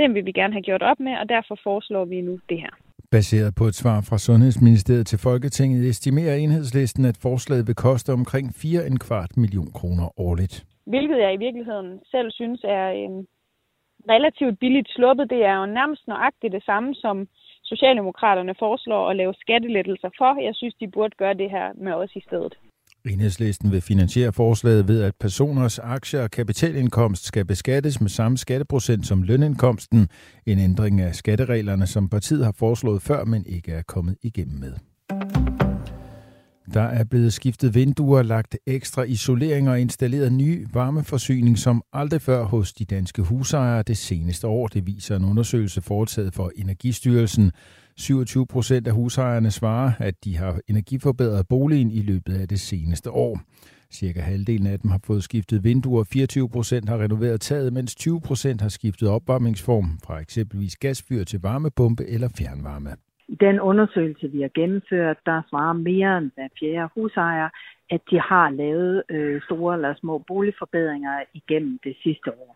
Den vil vi gerne have gjort op med, og derfor foreslår vi nu det her. Baseret på et svar fra Sundhedsministeriet til Folketinget estimerer Enhedslisten, at forslaget vil koste omkring fire komma fem million kroner årligt. Hvilket jeg i virkeligheden selv synes er en relativt billigt sluppet. Det er jo nærmest nøjagtigt det samme, som Socialdemokraterne foreslår at lave skattelettelser for. Jeg synes, de burde gøre det her med os i stedet. Enhedslisten vil finansiere forslaget ved, at personers aktier og kapitalindkomst skal beskattes med samme skatteprocent som lønindkomsten. En ændring af skattereglerne, som partiet har foreslået før, men ikke er kommet igennem med. Der er blevet skiftet vinduer, lagt ekstra isolering og installeret ny varmeforsyning som aldrig før hos de danske husejere det seneste år. Det viser en undersøgelse foretaget for Energistyrelsen. syvogtyve procent af husejerne svarer, at de har energiforbedret boligen i løbet af det seneste år. Cirka halvdelen af dem har fået skiftet vinduer, fireogtyve procent har renoveret taget, mens tyve procent har skiftet opvarmningsform fra eksempelvis gasfyr til varmepumpe eller fjernvarme. I den undersøgelse, vi har gennemført, der svarer mere end hver fjerde husejer, at de har lavet øh, store eller små boligforbedringer igennem det sidste år.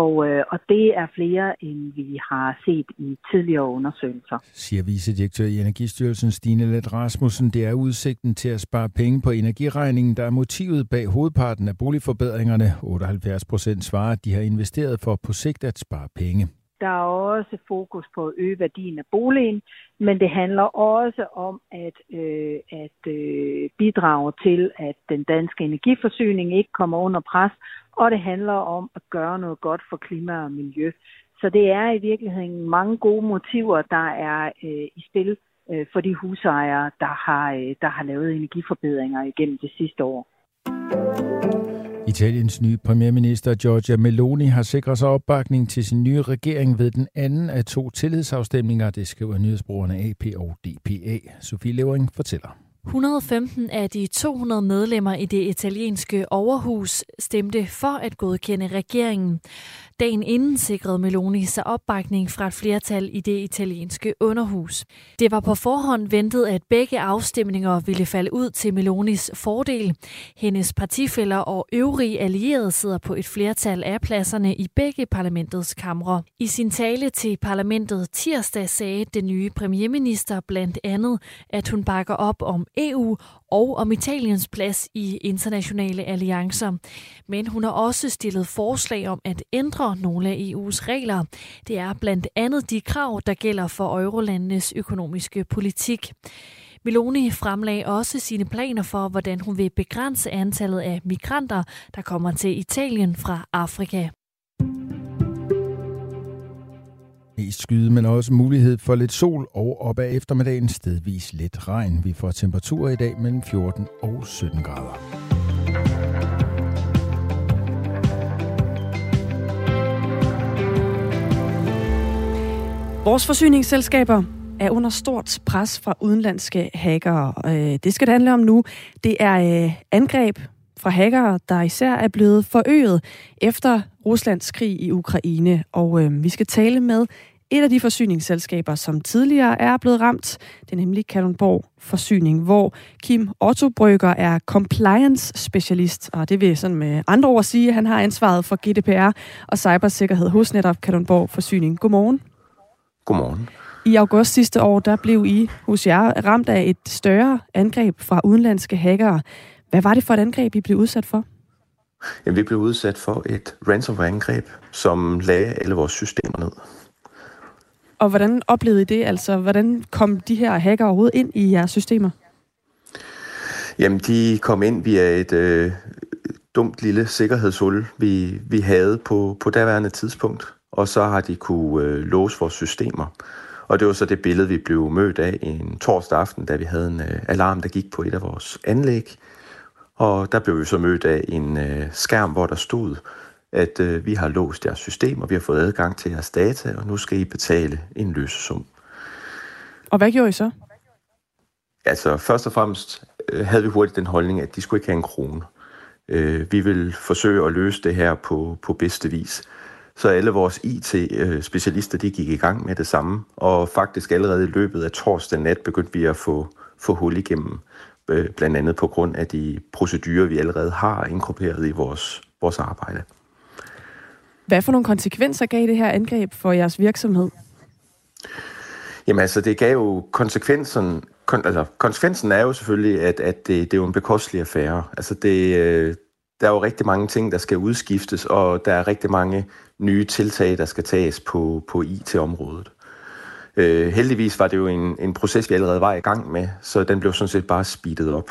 Og, øh, og det er flere, end vi har set i tidligere undersøgelser. Siger vicedirektør i Energistyrelsen Stine Let Rasmussen, det er udsigten til at spare penge på energiregningen, der er motivet bag hovedparten af boligforbedringerne. otteoghalvfjerds procent svarer, at de har investeret for på sigt at spare penge. Der er også fokus på at øge værdien af boligen, men det handler også om at, øh, at øh, bidrage til, at den danske energiforsyning ikke kommer under pres, og det handler om at gøre noget godt for klima og miljø. Så det er i virkeligheden mange gode motiver, der er øh, i spil øh, for de husejere, der har, øh, der har lavet energiforbedringer igennem det sidste år. Italiens nye premierminister Giorgia Meloni har sikret sig opbakning til sin nye regering ved den anden af to tillidsafstemninger, det skriver nyhedsbrugerne A P og D P A. Sofie Levering fortæller. et hundrede og femten af de to hundrede medlemmer i det italienske overhus stemte for at godkende regeringen. Dagen inden sikrede Meloni sig opbakning fra et flertal i det italienske underhus. Det var på forhånd ventet, at begge afstemninger ville falde ud til Melonis fordel. Hendes partifæller og øvrige allierede sidder på et flertal af pladserne i begge parlamentets kamre. I sin tale til parlamentet tirsdag sagde den nye premierminister blandt andet, at hun bakker op om E U og om Italiens plads i internationale alliancer. Men hun har også stillet forslag om at ændre nogle af E U's regler. Det er blandt andet de krav, der gælder for eurolandenes økonomiske politik. Meloni fremlagde også sine planer for, hvordan hun vil begrænse antallet af migranter, der kommer til Italien fra Afrika. Mest skyde, men også mulighed for lidt sol og op ad eftermiddagen stedvis lidt regn. Vi får temperaturer i dag mellem fjorten og sytten grader. Vores forsyningsselskaber er under stort pres fra udenlandske hackere. Det skal det handle om nu. Det er angreb fra hackere, der især er blevet forøget efter Ruslands krig i Ukraine. Og øh, vi skal tale med et af de forsyningsselskaber, som tidligere er blevet ramt. Det er nemlig Kalundborg Forsyning, hvor Kim Ottobrygger er compliance-specialist. Og det vil sådan med andre ord sige, at han har ansvaret for G D P R og cybersikkerhed hos netop Kalundborg Forsyning. Godmorgen. Godmorgen. I august sidste år, der blev I hos jer ramt af et større angreb fra udenlandske hackere. Hvad var det for et angreb, I blev udsat for? Jamen, vi blev udsat for et ransomware-angreb, som lagde alle vores systemer ned. Og hvordan oplevede I det? Altså, hvordan kom de her hacker overhovedet ind i jeres systemer? Jamen, de kom ind via et øh, dumt lille sikkerhedshul, vi, vi havde på, på daværende tidspunkt. Og så har de kunne øh, låse vores systemer. Og det var så det billede, vi blev mødt af en torsdag aften, da vi havde en øh, alarm, der gik på et af vores anlæg. Og der blev vi så mødt af en øh, skærm, hvor der stod, at øh, vi har låst jeres system, og vi har fået adgang til jeres data, og nu skal I betale en løsesum. Og hvad gjorde I så? Altså, først og fremmest øh, havde vi hurtigt den holdning, at de skulle ikke have en krone. Øh, vi ville forsøge at løse det her på, på bedste vis. Så alle vores I T-specialister, de gik i gang med det samme, og faktisk allerede i løbet af torsdag nat begyndte vi at få, få hul igennem, blandt andet på grund af de procedurer, vi allerede har inkorporeret i vores, vores arbejde. Hvad for nogle konsekvenser gav det her angreb for jeres virksomhed? Jamen altså, det gav jo konsekvensen, kon, altså, konsekvensen er jo selvfølgelig, at, at det, det er jo en bekostelig affære. Altså det... Der er jo rigtig mange ting, der skal udskiftes, og der er rigtig mange nye tiltag, der skal tages på, på I T-området. Øh, heldigvis var det jo en, en proces, vi allerede var i gang med, så den blev sådan set bare speedet op.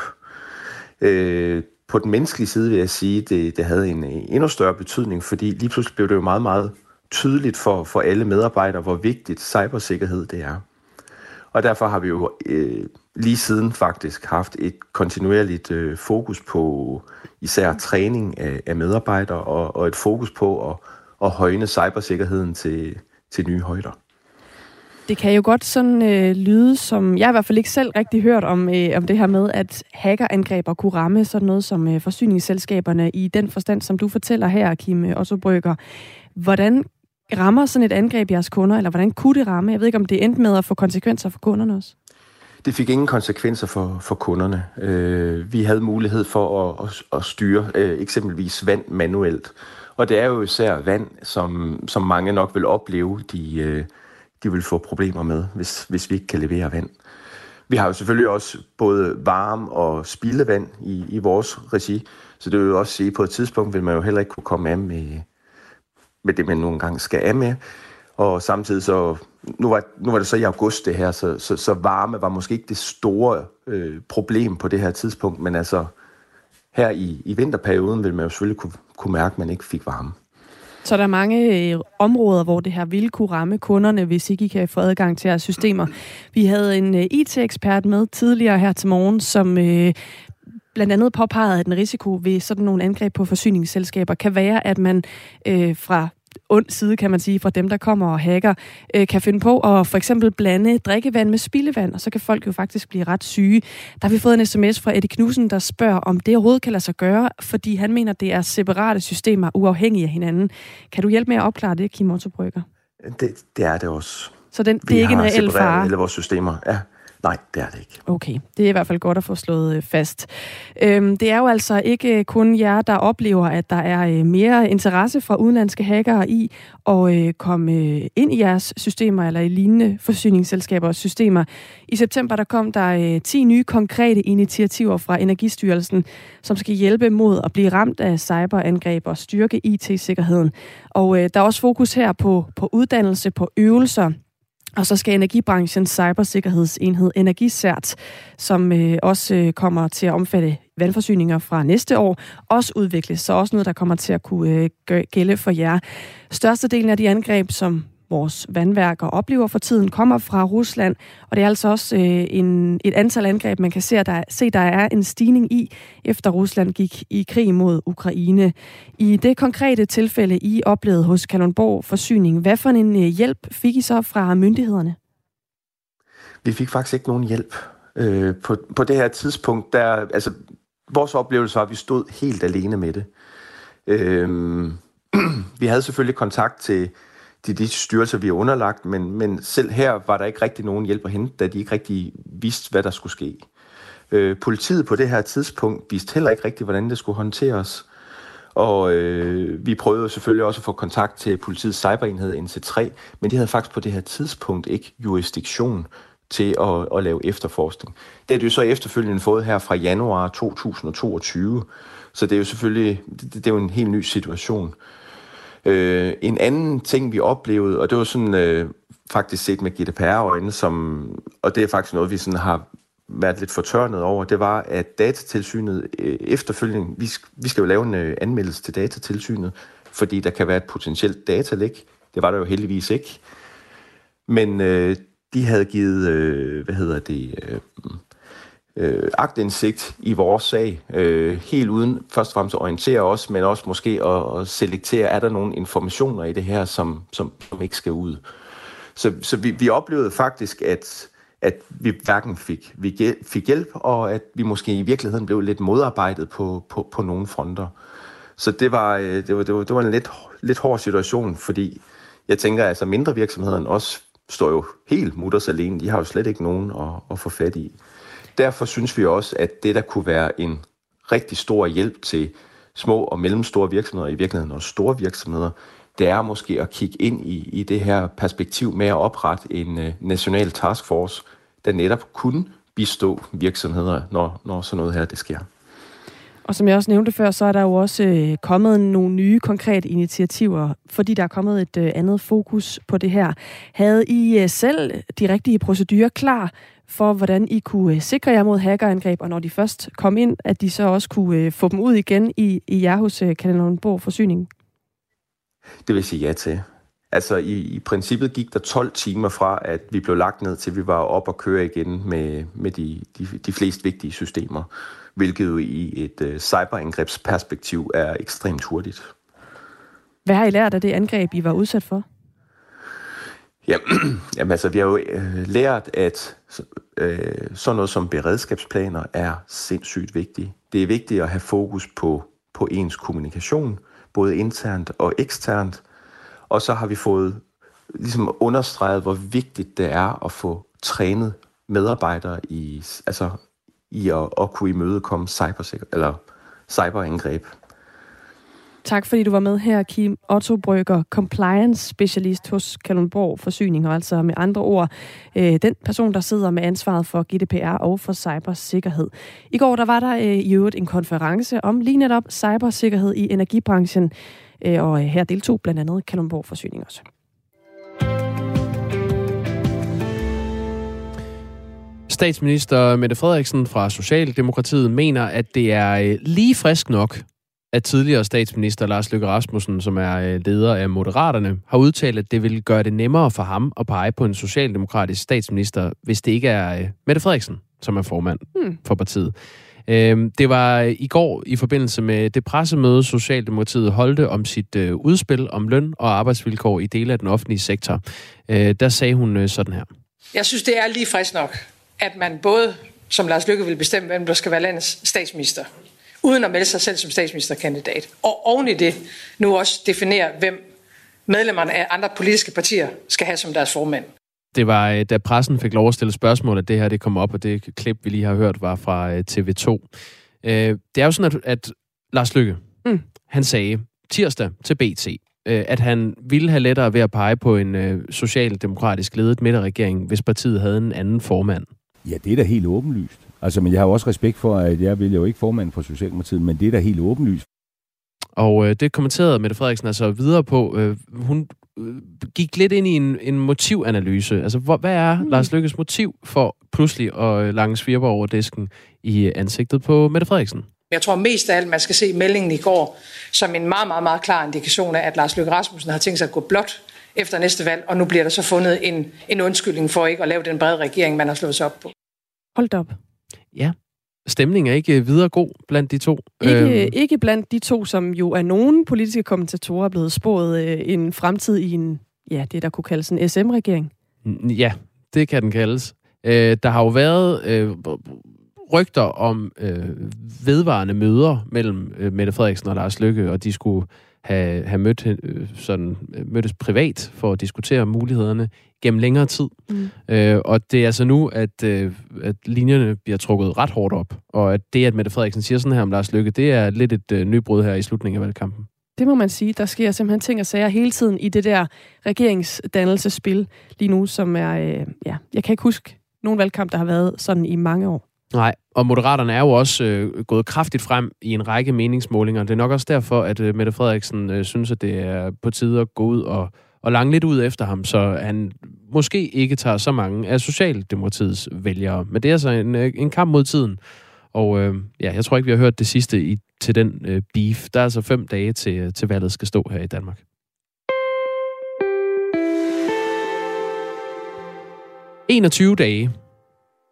Øh, på den menneskelige side vil jeg sige, at det, det havde en endnu større betydning, fordi lige pludselig blev det jo meget, meget tydeligt for, for alle medarbejdere, hvor vigtigt cybersikkerhed det er. Og derfor har vi jo øh, lige siden faktisk haft et kontinuerligt øh, fokus på især træning af, af medarbejdere og, og et fokus på at, at højne cybersikkerheden til, til nye højder. Det kan jo godt sådan øh, lyde, som jeg i hvert fald ikke selv rigtig hørt om, øh, om det her med, at hackerangreber kunne ramme sådan noget som øh, forsyningsselskaberne i den forstand, som du fortæller her, Kim Ottobrygger. Hvordan rammer sådan et angreb jeres kunder, eller hvordan kunne det ramme? Jeg ved ikke, om det endte med at få konsekvenser for kunderne også. Det fik ingen konsekvenser for, for kunderne. Øh, vi havde mulighed for at, at, at styre øh, eksempelvis vand manuelt. Og det er jo især vand, som, som mange nok vil opleve, de, øh, de vil få problemer med, hvis, hvis vi ikke kan levere vand. Vi har jo selvfølgelig også både varme og spildevand i, i vores regi, så det vil jo også sige, at på et tidspunkt vil man jo heller ikke kunne komme af med med det, man nogle gange skal af med. Og samtidig så, nu var, nu var det så i august det her, så, så, så varme var måske ikke det store øh, problem på det her tidspunkt, men altså her i, i vinterperioden ville man jo selvfølgelig kunne, kunne mærke, at man ikke fik varme. Så der er mange øh, områder, hvor det her ville kunne ramme kunderne, hvis ikke I kan få adgang til jeres systemer. Vi havde en øh, I T-ekspert med tidligere her til morgen, som øh, blandt andet påpegede, at en risiko ved sådan nogle angreb på forsyningsselskaber kan være, at man øh, fra ond side, kan man sige, fra dem, der kommer og hacker, øh, kan finde på at for eksempel blande drikkevand med spildevand, og så kan folk jo faktisk blive ret syge. Der har vi fået en sms fra Eddie Knudsen, der spørger, om det overhovedet kan lade sig gøre, fordi han mener, det er separate systemer, uafhængige af hinanden. Kan du hjælpe med at opklare det, Kim Ottobrygger? Det, det er det også. Så den, det er ikke en reel fare? Vi har vores systemer, ja. Nej, det er det ikke. Okay, det er i hvert fald godt at få slået fast. Øhm, det er jo altså ikke kun jer, der oplever, at der er mere interesse fra udenlandske hackere i at øh, komme ind i jeres systemer eller i lignende forsyningsselskaber og systemer. I september der kom der øh, ti nye konkrete initiativer fra Energistyrelsen, som skal hjælpe mod at blive ramt af cyberangreb og styrke I T-sikkerheden. Og øh, der er også fokus her på, på uddannelse, på øvelser. Og så skal energibranchens cybersikkerhedsenhed Energisert, som øh, også øh, kommer til at omfatte vandforsyninger fra næste år, også udvikles. Så også noget, der kommer til at kunne øh, gælde for jer. Størstedelen af de angreb, som vores vandværker oplever for tiden, kommer fra Rusland. Og det er altså også øh, en, et antal angreb, man kan se der, se, der er en stigning i, efter Rusland gik i krig mod Ukraine. I det konkrete tilfælde, I oplevede hos Kalundborg Forsyning, hvad for en øh, hjælp fik I så fra myndighederne? Vi fik faktisk ikke nogen hjælp. Øh, på, på det her tidspunkt, der, altså, vores oplevelse var, at vi stod helt alene med det. Øh, vi havde selvfølgelig kontakt til de, de styrelser, vi er underlagt, men, men selv her var der ikke rigtig nogen hjælp at hente, da de ikke rigtig vidste, hvad der skulle ske. Øh, politiet på det her tidspunkt vidste heller ikke rigtig, hvordan det skulle håndteres. Og øh, vi prøvede selvfølgelig også at få kontakt til politiets cyberenhed N C tre, men de havde faktisk på det her tidspunkt ikke jurisdiktion til at, at lave efterforskning. Det er det jo så efterfølgende fået her fra januar to tusind og toogtyve, så det er jo selvfølgelig det er jo en helt ny situation. Øh, en anden ting, vi oplevede, og det var sådan øh, faktisk set med G D P R-øjne, som, og det er faktisk noget, vi sådan har været lidt fortørnet over, det var, at datatilsynet øh, efterfølgende, vi, vi skal jo lave en øh, anmeldelse til datatilsynet, fordi der kan være et potentielt datalæk. Det var der jo heldigvis ikke. Men øh, de havde givet, øh, hvad hedder det, øh, øh, aktindsigt i vores sag, øh, helt uden først og fremmest at orientere os, men også måske at, at selektere, er der nogle informationer i det her, som, som, som ikke skal ud. Så, så vi, vi oplevede faktisk, at, at vi hverken fik, vi fik hjælp, og at vi måske i virkeligheden blev lidt modarbejdet på, på, på nogle fronter. Så det var, det var, det var, det var en lidt, lidt hård situation, fordi jeg tænker, at altså mindre virksomhederne også står jo helt mutters alene. De har jo slet ikke nogen at, at få fat i. Derfor synes vi også, at det, der kunne være en rigtig stor hjælp til små og mellemstore virksomheder, i virkeligheden også store virksomheder, det er måske at kigge ind i, i det her perspektiv med at oprette en uh, national taskforce, der netop kunne bistå virksomheder, når, når sådan noget her det sker. Og som jeg også nævnte før, så er der jo også øh, kommet nogle nye konkrete initiativer, fordi der er kommet et øh, andet fokus på det her. Havde I øh, selv de rigtige procedurer klar for, hvordan I kunne øh, sikre jer mod hackerangreb, og når de først kom ind, at de så også kunne øh, få dem ud igen i, i jer hos øh, Kalundborg Forsyning? Det vil sige ja til. Altså i, i princippet gik der tolv timer fra, at vi blev lagt ned, til vi var op og køre igen med, med de, de, de flest vigtige systemer, hvilket jo i et øh, cyberangrebsperspektiv er ekstremt hurtigt. Hvad har I lært af det angreb, I var udsat for? Jamen, jamen altså, vi har jo øh, lært, at øh, sådan noget som beredskabsplaner er sindssygt vigtigt. Det er vigtigt at have fokus på, på ens kommunikation, både internt og eksternt. Og så har vi fået ligesom understreget, hvor vigtigt det er at få trænet medarbejdere i... altså, i at, at kunne imødekomme cyber, eller cyberangreb. Tak fordi du var med her, Kim Ottobrygger, compliance-specialist hos Kalundborg Forsyning, og altså med andre ord øh, den person, der sidder med ansvaret for G D P R og for cybersikkerhed. I går der var der øh, i øvrigt en konference om lige netop cybersikkerhed i energibranchen, øh, og her deltog blandt andet Kalundborg Forsyning også. Statsminister Mette Frederiksen fra Socialdemokratiet mener, at det er lige frisk nok, at tidligere statsminister Lars Løkke Rasmussen, som er leder af Moderaterne, har udtalt, at det vil gøre det nemmere for ham at pege på en socialdemokratisk statsminister, hvis det ikke er Mette Frederiksen, som er formand hmm. for partiet. Det var i går i forbindelse med det pressemøde, Socialdemokratiet holdte om sit udspil om løn og arbejdsvilkår i dele af den offentlige sektor. Der sagde hun sådan her. Jeg synes, det er lige frisk nok, at man både, som Lars Løkke vil bestemme, hvem der skal være landets statsminister, uden at melde sig selv som statsministerkandidat. Og oven i det nu også definere, hvem medlemmerne af andre politiske partier skal have som deres formand. Det var, da pressen fik lov at stille spørgsmål, at det her det kom op, og det klip, vi lige har hørt, var fra T V to. Det er jo sådan, at, at Lars Løkke, mm. han sagde tirsdag til B T, at han ville have lettere ved at pege på en socialdemokratisk ledet midterregering, hvis partiet havde en anden formand. Ja, det er da helt åbenlyst. Altså, men jeg har også respekt for, at jeg vil jo ikke formand for Socialdemokratiet, men det er da helt åbenlyst. Og øh, det kommenterede Mette Frederiksen altså videre på. Øh, hun øh, gik lidt ind i en, en motivanalyse. Altså, hvor, hvad er mm. Lars Løkkes motiv for pludselig at lange svirper over disken i ansigtet på Mette Frederiksen? Jeg tror mest af alt, man skal se meldingen i går som en meget, meget, meget klar indikation af, at Lars Løkke Rasmussen har tænkt sig at gå blot efter næste valg, og nu bliver der så fundet en, en undskyldning for ikke at lave den brede regering, man har slået sig op på. Hold op. Ja. Stemningen er ikke videre god blandt de to. Ikke, øhm. ikke blandt de to, som jo af nogle politiske kommentatorer er blevet spået øh, en fremtid i en, ja, det der kunne kaldes en S M-regering. Ja, det kan den kaldes. Øh, der har jo været øh, rygter om øh, vedvarende møder mellem øh, Mette Frederiksen og Lars Løkke, og de skulle have, have mødt, øh, sådan, mødtes privat for at diskutere mulighederne gennem længere tid. Mm. Øh, og det er altså nu, at, øh, at linjerne bliver trukket ret hårdt op, og at det, at Mette Frederiksen siger sådan her om Lars Løkke, det er lidt et øh, nybrud her i slutningen af valgkampen. Det må man sige. Der sker simpelthen ting og sager hele tiden i det der regeringsdannelsespil lige nu, som er, øh, ja, jeg kan ikke huske nogen valgkamp, der har været sådan i mange år. Nej, og Moderaterne er jo også øh, gået kraftigt frem i en række meningsmålinger. Det er nok også derfor, at øh, Mette Frederiksen øh, synes, at det er på tide at gå ud og, og lange lidt ud efter ham, så han måske ikke tager så mange af Socialdemokratiets vælgere. Men det er altså en, en kamp mod tiden. Og øh, ja, jeg tror ikke, vi har hørt det sidste i, til den øh, beef. Der er altså fem dage til, til valget skal stå her i Danmark. enogtyve dage.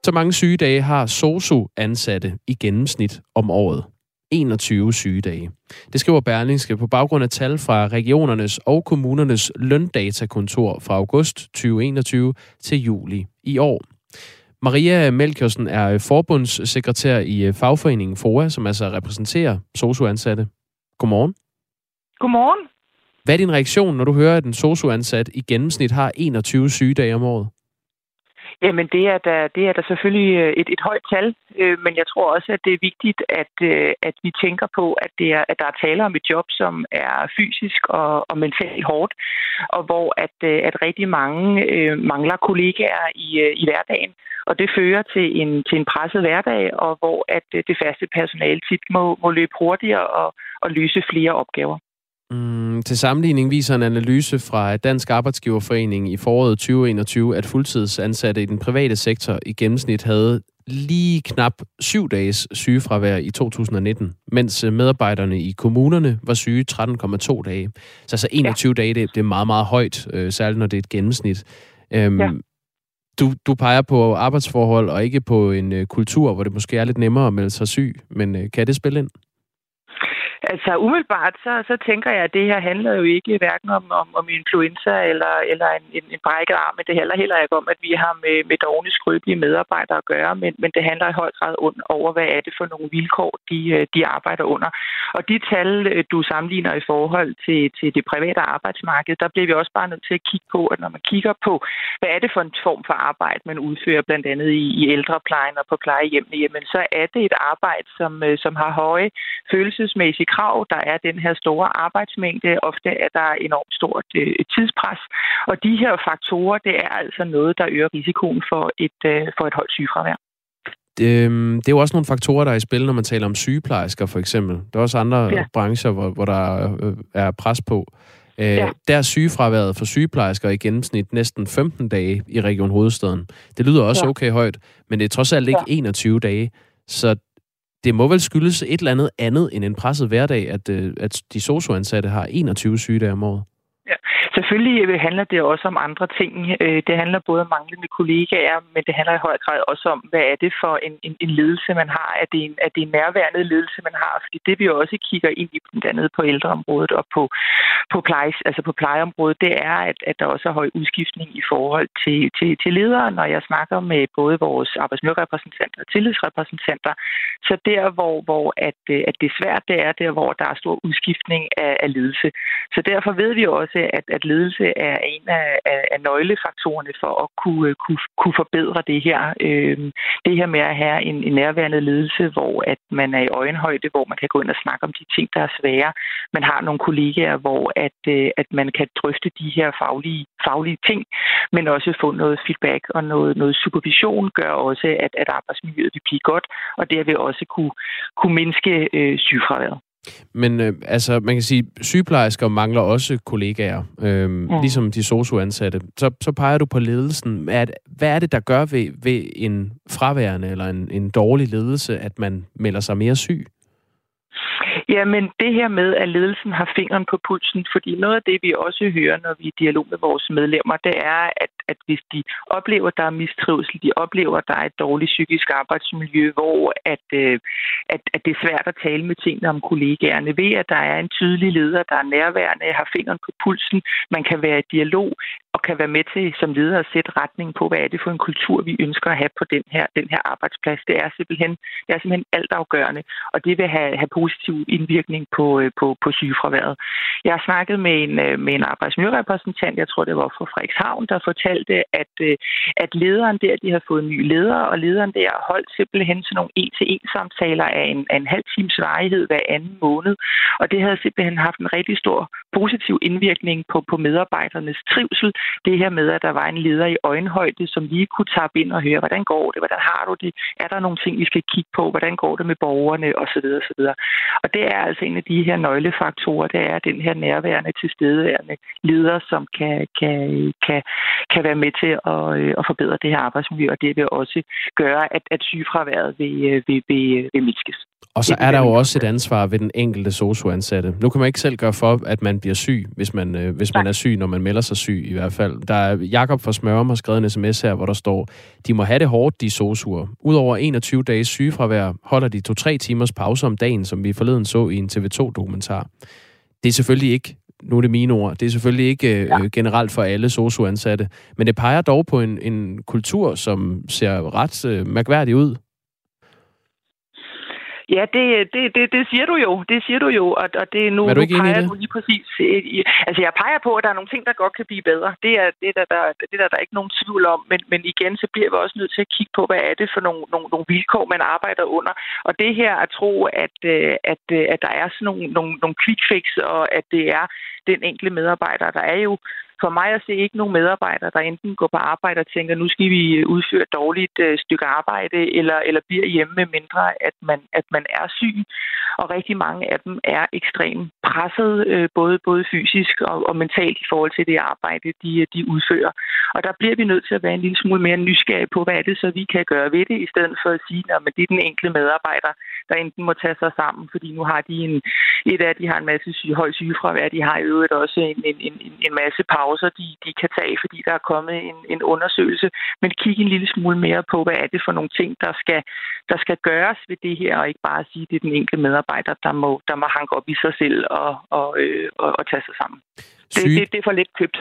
Så mange sygedage har sosu-ansatte i gennemsnit om året. enogtyve sygedage. Det skriver Berlingske på baggrund af tal fra regionernes og kommunernes løndatakontor fra august tyve enogtyve til juli i år. Maria Melchiorsen er forbundssekretær i fagforeningen F O A, som altså repræsenterer sosu-ansatte. Godmorgen. Godmorgen. Hvad er din reaktion, når du hører, at en sosu-ansat i gennemsnit har enogtyve sygedage om året? Jamen, det er da, det er da selvfølgelig et, et højt tal, øh, men jeg tror også, at det er vigtigt, at, øh, at vi tænker på, at, det er, at der er tale om et job, som er fysisk og, og mentalt hårdt, og hvor at, øh, at rigtig mange øh, mangler kollegaer i, øh, i hverdagen, og det fører til en, til en presset hverdag, og hvor at øh, det faste personale tit må, må løbe hurtigere og, og løse flere opgaver. Mm, til sammenligning viser en analyse fra Dansk Arbejdsgiverforening i foråret tyve enogtyve, at fuldtidsansatte i den private sektor i gennemsnit havde lige knap syv dages sygefravær i to tusind og nitten, mens medarbejderne i kommunerne var syge tretten komma to dage. Så altså enogtyve ja. dage, det, det er meget, meget højt, øh, særligt når det er et gennemsnit. Øhm, ja. du, du peger på arbejdsforhold og ikke på en øh, kultur, hvor det måske er lidt nemmere at melde sig syg, men øh, kan det spille ind? Altså umiddelbart, så, så tænker jeg, at det her handler jo ikke hverken om, om, om influenza eller, eller en, en, en brækket arm, men det handler heller ikke om, at vi har med, med dovne, skrøbelige medarbejdere at gøre, men, men det handler i høj grad over, hvad er det for nogle vilkår, de, de arbejder under. Og de tal, du sammenligner i forhold til, til det private arbejdsmarked, der bliver vi også bare nødt til at kigge på, at når man kigger på, hvad er det for en form for arbejde, man udfører blandt andet i, i ældreplejen og på plejehjemmene, jamen så er det et arbejde, som, som har høje følelsesmæssige krav, der er den her store arbejdsmængde, ofte er der enormt stort øh, tidspres, og de her faktorer, det er altså noget, der øger risikoen for et, øh, for et højt sygefravær. Det, det er jo også nogle faktorer, der er i spil, når man taler om sygeplejersker for eksempel. Der er også andre ja. brancher, hvor, hvor der er, er pres på. Øh, ja. Der er sygefraværet for sygeplejersker i gennemsnit næsten femten dage i Region Hovedstaden. Det lyder også ja. okay højt, men det er trods alt ikke ja. enogtyve dage, så det må vel skyldes et eller andet andet end en presset hverdag, at, at de sosu-ansatte har enogtyve sygedage om året. Ja. Selvfølgelig handler det også om andre ting. Det handler både om manglende kollegaer, men det handler i høj grad også om, hvad er det for en, en, en ledelse, man har? Er det en, er det en nærværende ledelse, man har? Fordi det, vi også kigger ind i, blandt andet på ældreområdet og på, på, pleje, altså på plejeområdet, det er, at, at der også er høj udskiftning i forhold til, til, til ledere, når jeg snakker med både vores arbejdsmiljørepræsentanter og tillidsrepræsentanter. Så der, hvor, hvor at, at det er svært, det er der, hvor der er stor udskiftning af, af ledelse. Så derfor ved vi også, at, at ledelse er en af, af, af nøglefaktorerne for at kunne, kunne, kunne forbedre det her. Øhm, det her med at have en, en nærværende ledelse, hvor at man er i øjenhøjde, hvor man kan gå ind og snakke om de ting, der er svære. Man har nogle kollegaer, hvor at, øh, at man kan drøfte de her faglige, faglige ting, men også få noget feedback og noget, noget supervision gør også, at, at arbejdsmiljøet vil blive godt, og derved også kunne, kunne mindske øh, sygefraværet. Men øh, altså, man kan sige, sygeplejersker mangler også kollegaer, øh, ja. ligesom de sosu-ansatte. Så, så peger du på ledelsen. At, hvad er det, der gør ved, ved en fraværende eller en, en dårlig ledelse, at man melder sig mere syg? Jamen, det her med, at ledelsen har fingeren på pulsen, fordi noget af det, vi også hører, når vi er i dialog med vores medlemmer, det er, at, at hvis de oplever, at der er mistrivsel, de oplever, at der er et dårligt psykisk arbejdsmiljø, hvor at, at, at det er svært at tale med tingene om kollegaerne, ved at der er en tydelig leder, der er nærværende, har fingeren på pulsen, man kan være i dialog og kan være med til som leder at sætte retning på, hvad er det for en kultur, vi ønsker at have på den her, den her arbejdsplads. Det er simpelthen, det er simpelthen altafgørende, og det vil have, have positiv indvirkning på, på, på sygefraværet. Jeg har snakket med en, med en arbejdsmiljørepræsentant, jeg tror det var fra Frederikshavn, der fortalte, at, at lederen der, de havde fået en ny leder, og lederen der holdt simpelthen sådan nogle en-til-en-samtaler af en, af en halv times varighed hver anden måned, og det havde simpelthen haft en rigtig stor positiv indvirkning på, på medarbejdernes trivsel. Det her med, at der var en leder i øjenhøjde, som lige kunne tappe ind og høre, hvordan går det, hvordan har du det, er der nogle ting, vi skal kigge på, hvordan går det med borgerne osv. osv. Og det er altså en af de her nøglefaktorer, det er den her nærværende, tilstedeværende leder, som kan, kan, kan, kan være med til at, at forbedre det her arbejdsmiljø, og det vil også gøre, at, at sygefraværet vil, vil, vil, vil mindskes. Og så er der jo også et ansvar ved den enkelte sosu-ansatte. Nu kan man ikke selv gøre for, at man bliver syg, hvis man, øh, hvis man er syg, når man melder sig syg i hvert fald. Der er Jacob fra Smørum har skrevet en sms her, hvor der står, de må have det hårdt, de sosuer. Udover enogtyve dages sygefravær, holder de to-tre timers pause om dagen, som vi forleden så i en T V to dokumentar. Det er selvfølgelig ikke, nu er det mine ord, det er selvfølgelig ikke øh, ja. generelt for alle sosu-ansatte, men det peger dog på en, en kultur, som ser ret øh, mærkværdig ud. Ja, det, det, det, det siger du jo. Det siger du jo, og, og det nu, er du ikke nu peger du lige præcis. Altså, jeg peger på, at der er nogle ting, der godt kan blive bedre. Det er det, der, der, det der, der er ikke nogen tvivl om. Men, men igen, så bliver vi også nødt til at kigge på, hvad er det for nogle, nogle, nogle vilkår, man arbejder under. Og det her at tro, at, at, at der er sådan nogle, nogle, nogle quick fix, og at det er den enkelte medarbejder, der er jo for mig at se ikke nogen medarbejdere, der enten går på arbejde og tænker, nu skal vi udføre et dårligt stykke arbejde, eller, eller bliver hjemme, med mindre at man, at man er syg. Og rigtig mange af dem er ekstremt presset, både, både fysisk og, og mentalt i forhold til det arbejde, de, de udfører. Og der bliver vi nødt til at være en lille smule mere nysgerrige på, hvad er det så, vi kan gøre ved det, i stedet for at sige, at det er den enkelte medarbejder, der enten må tage sig sammen, fordi nu har de en, et af, de har en masse syge, høj sygefravær, de har i øvrigt også en, en, en, en masse pauser, de, de kan tage, fordi der er kommet en, en undersøgelse, men kigge en lille smule mere på, hvad er det for nogle ting, der skal, der skal gøres ved det her, og ikke bare sige, at det er den enkelte medarbejder, der må, der må hanke op i sig selv og, og, øh, og, og tage sig sammen. Det, det, det er for let købt.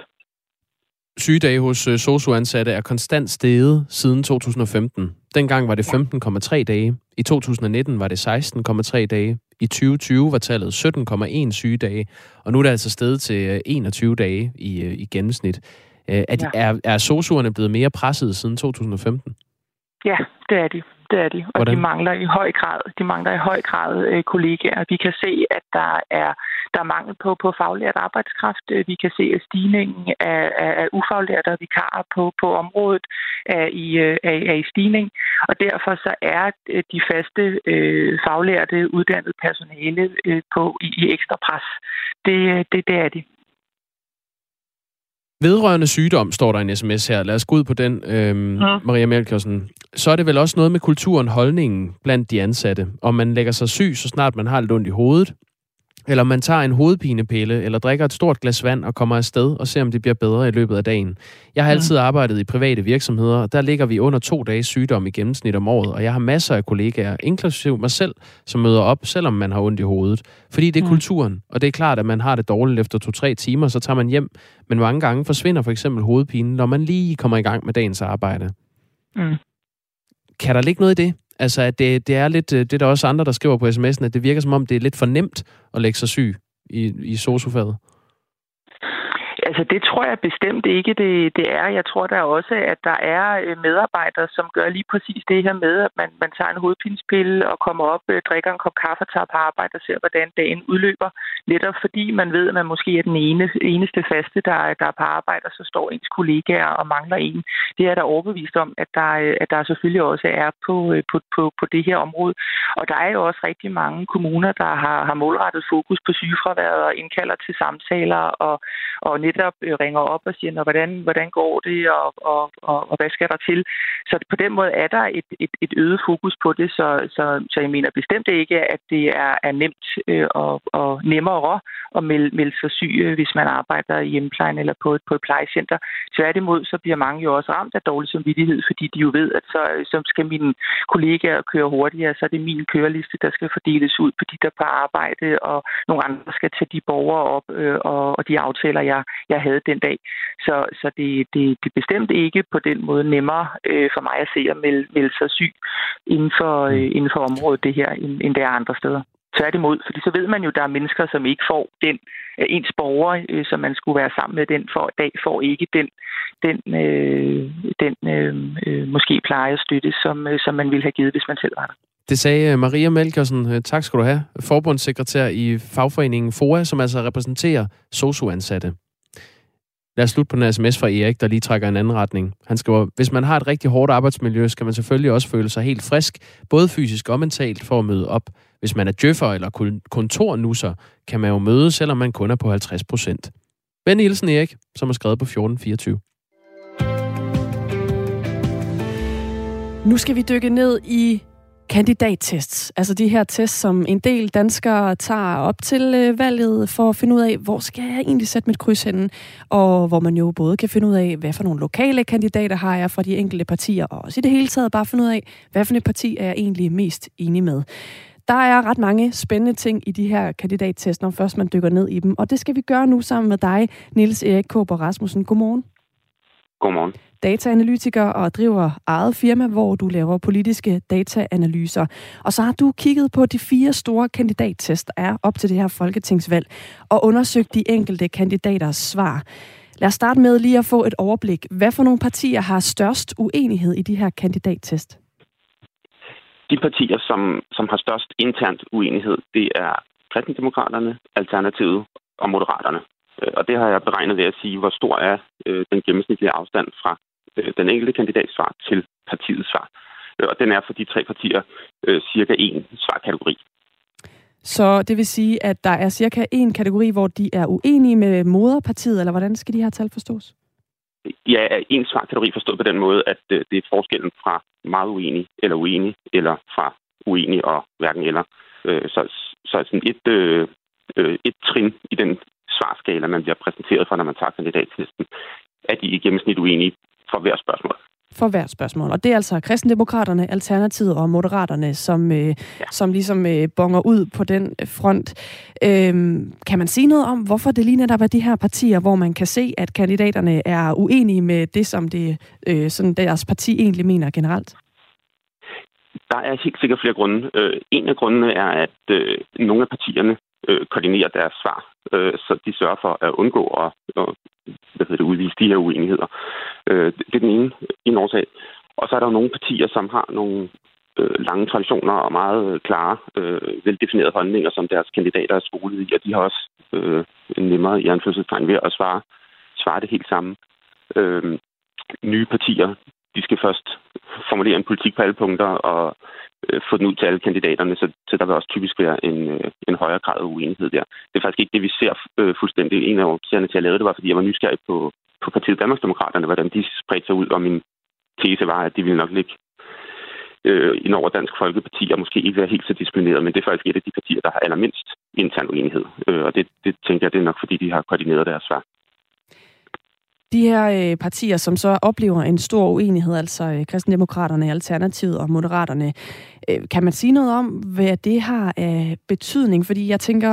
Sygedage hos sosu-ansatte er konstant steget siden to tusind og femten. Dengang var det femten komma tre dage. I to tusind og nitten var det seksten komma tre dage. I tyve tyve var tallet sytten komma en sygedage. Og nu er det altså steget til enogtyve dage i, i gennemsnit. Er, de, er, er sosuerne blevet mere presset siden to tusind og femten? Ja, det er de. Det er de. Og Hvordan? de mangler i høj grad, de mangler i høj grad øh, kollegaer. Vi kan se, at der er der er mangel på på faglært arbejdskraft. Vi kan se at stigningen af, af, af ufaglærte og vikarer på på området er i er, er i stigning. Og derfor så er de faste øh, faglærte uddannede personale øh, på i, i ekstra pres. Det det, det er de. Vedrørende sygdom, står der en sms her. Lad os gå ud på den, øhm, ja. Maria Melchiorsen. Så er det vel også noget med kulturen, holdningen blandt de ansatte. Om man lægger sig syg, så snart man har lidt ondt i hovedet, eller man tager en hovedpinepille, eller drikker et stort glas vand og kommer afsted og ser, om det bliver bedre i løbet af dagen. Jeg har ja. altid arbejdet i private virksomheder, og der ligger vi under to dages sygdom i gennemsnit om året, og jeg har masser af kollegaer, inklusive mig selv, som møder op, selvom man har ondt i hovedet. Fordi det er ja. kulturen, og det er klart, at man har det dårligt efter to-tre timer, så tager man hjem, men mange gange forsvinder for eksempel hovedpinen, når man lige kommer i gang med dagens arbejde. Ja. Kan der ligge noget i det? Altså, at det, det er lidt, det er der også andre, der skriver på sms'en, at det virker som om, det er lidt for nemt at lægge sig syg i, i sosu-faget. Altså, det tror jeg bestemt ikke, det, det er. Jeg tror der også, at der er medarbejdere, som gør lige præcis det her med, at man, man tager en hovedpinepille og kommer op, drikker en kop kaffe og tager på arbejde og ser, hvordan dagen udløber. Netop fordi man ved, at man måske er den ene, eneste faste, der, der er på arbejde, og så står ens kollegaer og mangler en. Det er der overbevist om, at der, at der selvfølgelig også er på, på, på, på det her område. Og der er jo også rigtig mange kommuner, der har, har målrettet fokus på sygefraværet og indkalder til samtaler og, og netop ringer op og siger, hvordan, hvordan går det, og, og, og, og hvad skal der til? Så på den måde er der et, et, et øget fokus på det, så, så, så jeg mener bestemt ikke, at det er, er nemt øh, og, og nemmere at melde, melde sig syg, hvis man arbejder i hjemmeplejen eller på et, på et plejecenter. Tværtimod, så bliver mange jo også ramt af dårlig samvittighed, fordi de jo ved, at så, så skal mine kollegaer køre hurtigere, så er det min køreliste, der skal fordeles ud på de, der på arbejde, og nogle andre skal tage de borgere op, øh, og, og de aftaler, jeg jeg havde den dag. Så, så det, det, det bestemt ikke på den måde nemmere øh, for mig at se at melde, melde sig syg inden for, øh, inden for området det her, end, end det er andre steder. Tværtimod, fordi så ved man jo, at der er mennesker, som ikke får den, øh, ens borgere, øh, som man skulle være sammen med den for dag, får ikke den, den, øh, den øh, øh, måske pleje og støtte, som, øh, som man ville have givet, hvis man selv var der. Det sagde Maria Melchiorsen, tak skal du have, forbundssekretær i fagforeningen F O A, som altså repræsenterer sosu-ansatte. Lad os slutte på den sms fra Erik, der lige trækker en anden retning. Han skriver, hvis man har et rigtig hårdt arbejdsmiljø, skal man selvfølgelig også føle sig helt frisk, både fysisk og mentalt, for at møde op. Hvis man er djøffer eller kontornusser, kan man jo møde, selvom man kun er på halvtreds procent. Ben Nielsen Erik, som er skrevet på fjorten fireogtyve. Nu skal vi dykke ned i kandidattests, altså de her tests, som en del danskere tager op til valget for at finde ud af, hvor skal jeg egentlig sætte mit kryds henne, og hvor man jo både kan finde ud af, hvad for nogle lokale kandidater har jeg fra de enkelte partier, og også i det hele taget bare finde ud af, hvad for et parti er jeg egentlig mest enig med. Der er ret mange spændende ting i de her kandidattest, når først man dykker ned i dem, og det skal vi gøre nu sammen med dig, Niels Erik Kaaber Rasmussen. Godmorgen. Godmorgen. Dataanalytiker og driver eget firma, hvor du laver politiske dataanalyser. Og så har du kigget på de fire store kandidattest, der er op til det her folketingsvalg, og undersøgt de enkelte kandidaters svar. Lad os starte med lige at få et overblik. Hvad for nogle partier har størst uenighed i de her kandidattest? De partier, som, som har størst internt uenighed, det er Kristendemokraterne, Alternativet og Moderaterne. Og det har jeg beregnet ved at sige, hvor stor er øh, den gennemsnitlige afstand fra øh, den enkelte kandidats svar til partiets svar. Og den er for de tre partier øh, cirka en svarkategori. Så det vil sige, at der er cirka en kategori, hvor de er uenige med moderpartiet, eller hvordan skal de her tal forstås? Ja, en svarkategori forstået på den måde, at øh, det er forskellen fra meget uenig eller uenig, eller fra uenig og hverken eller. Øh, så så sådan et, øh, et trin i den svarskala, man bliver præsenteret for, når man tager kandidatlisten, er de i gennemsnit uenige for hver spørgsmål. For hver spørgsmål. Og det er altså Kristendemokraterne, Alternativet og Moderaterne, som, øh, ja. som ligesom øh, bonger ud på den front. Øhm, kan man sige noget om, hvorfor det lige netop er de her partier, hvor man kan se, at kandidaterne er uenige med det, som det, øh, sådan deres parti egentlig mener generelt? Der er helt sikkert flere grunde. Øh, en af grundene er, at øh, nogle af partierne øh, koordinerer deres svar, så de sørger for at undgå at, hvad hedder det, udvise de her uenigheder. Det er den ene, ene årsag. Og så er der jo nogle partier, som har nogle lange traditioner og meget klare, veldefinerede holdninger, som deres kandidater er skolet i, og de har også øh, nemmere i anførselstegn ved at svare, svare det helt samme. Øh, nye partier, de skal først formulere en politik på alle punkter og øh, få den ud til alle kandidaterne, så, så der vil også typisk være en, øh, en højere grad af uenighed der. Det er faktisk ikke det, vi ser øh, fuldstændig. En af årsagerne til at lave det var, fordi jeg var nysgerrig på, på partiet Danmarksdemokraterne, hvordan de spredte sig ud, og min tese var, at de ville nok ligge øh, ind over Dansk Folkeparti og måske ikke være helt så disciplineret, men det er faktisk et af de partier, der har allermindst intern uenighed, øh, og det, det tænker jeg, det er nok, fordi de har koordineret deres svar. De her partier, som så oplever en stor uenighed, altså Kristendemokraterne, Alternativet og Moderaterne, kan man sige noget om, hvad det har af betydning? Fordi jeg tænker,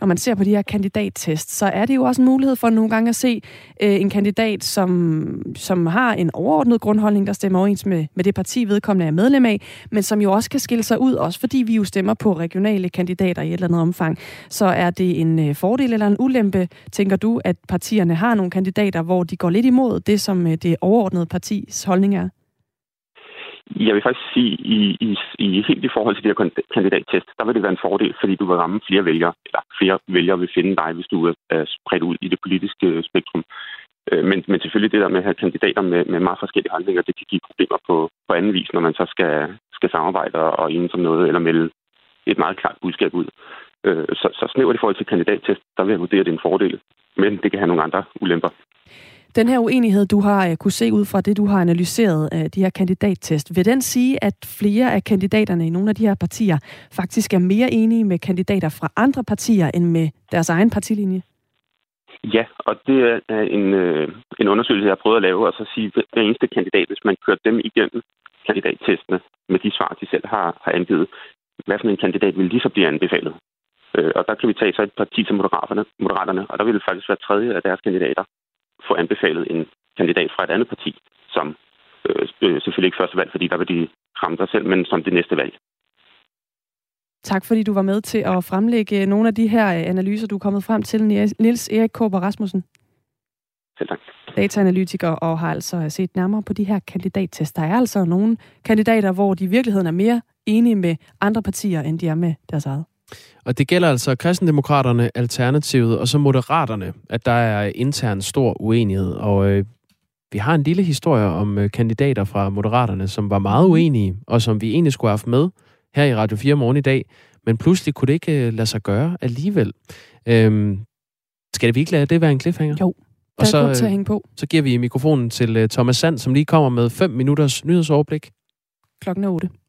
når man ser på de her kandidattest, så er det jo også en mulighed for nogle gange at se en kandidat, som, som har en overordnet grundholdning, der stemmer overens med, med det parti, vedkommende er medlem af, men som jo også kan skille sig ud, også fordi vi jo stemmer på regionale kandidater i et eller andet omfang. Så er det en fordel eller en ulempe, tænker du, at partierne har nogle kandidater, hvor de går lidt imod det, som det overordnede partis holdning er? Jeg vil faktisk sige, at i, i, i helt i forhold til det her kandidattest, der vil det være en fordel, fordi du vil ramme flere vælgere, eller flere vælgere vil finde dig, hvis du er spredt ud i det politiske spektrum. Men, men selvfølgelig det der med at have kandidater med, med meget forskellige holdninger, det kan give problemer på, på anden vis, når man så skal, skal samarbejde og enes om noget, eller melde et meget klart budskab ud. Så, så snævert i forhold til kandidattest, der vil jeg vurdere, at det er en fordel, men det kan have nogle andre ulemper. Den her uenighed, du har kunne se ud fra det, du har analyseret af de her kandidattest, vil den sige, at flere af kandidaterne i nogle af de her partier faktisk er mere enige med kandidater fra andre partier end med deres egen partilinje? Ja, og det er en, en undersøgelse, jeg har prøvet at lave, og så sige, at hver eneste kandidat, hvis man kører dem igennem kandidattestene med de svar, de selv har, har angivet, hvad for en kandidat vil lige så blive anbefalet? Og der kan vi tage så et parti til Moderaterne, Moderaterne, og der vil det faktisk være tredje af deres kandidater få anbefalet en kandidat fra et andet parti, som øh, øh, selvfølgelig ikke første valg, fordi der vil de ramme sig selv, men som det næste valg. Tak fordi du var med til at fremlægge nogle af de her analyser, du er kommet frem til, Niels Erik Kaaber Rasmussen. Selv tak. Dataanalytiker og har altså set nærmere på de her kandidattest. Der er altså nogle kandidater, hvor de i virkeligheden er mere enige med andre partier, end de er med deres eget. Og det gælder altså Kristendemokraterne, Alternativet og så Moderaterne, at der er intern stor uenighed. Og øh, vi har en lille historie om øh, kandidater fra Moderaterne, som var meget uenige, og som vi egentlig skulle have haft med her i Radio fire morgen i dag. Men pludselig kunne det ikke øh, lade sig gøre alligevel. Øh, skal vi ikke lade det være en cliffhanger? Jo, og så, øh, til at hænge på. Så giver vi mikrofonen til øh, Thomas Sand, som lige kommer med fem minutters nyhedsoverblik. Klokken er otte.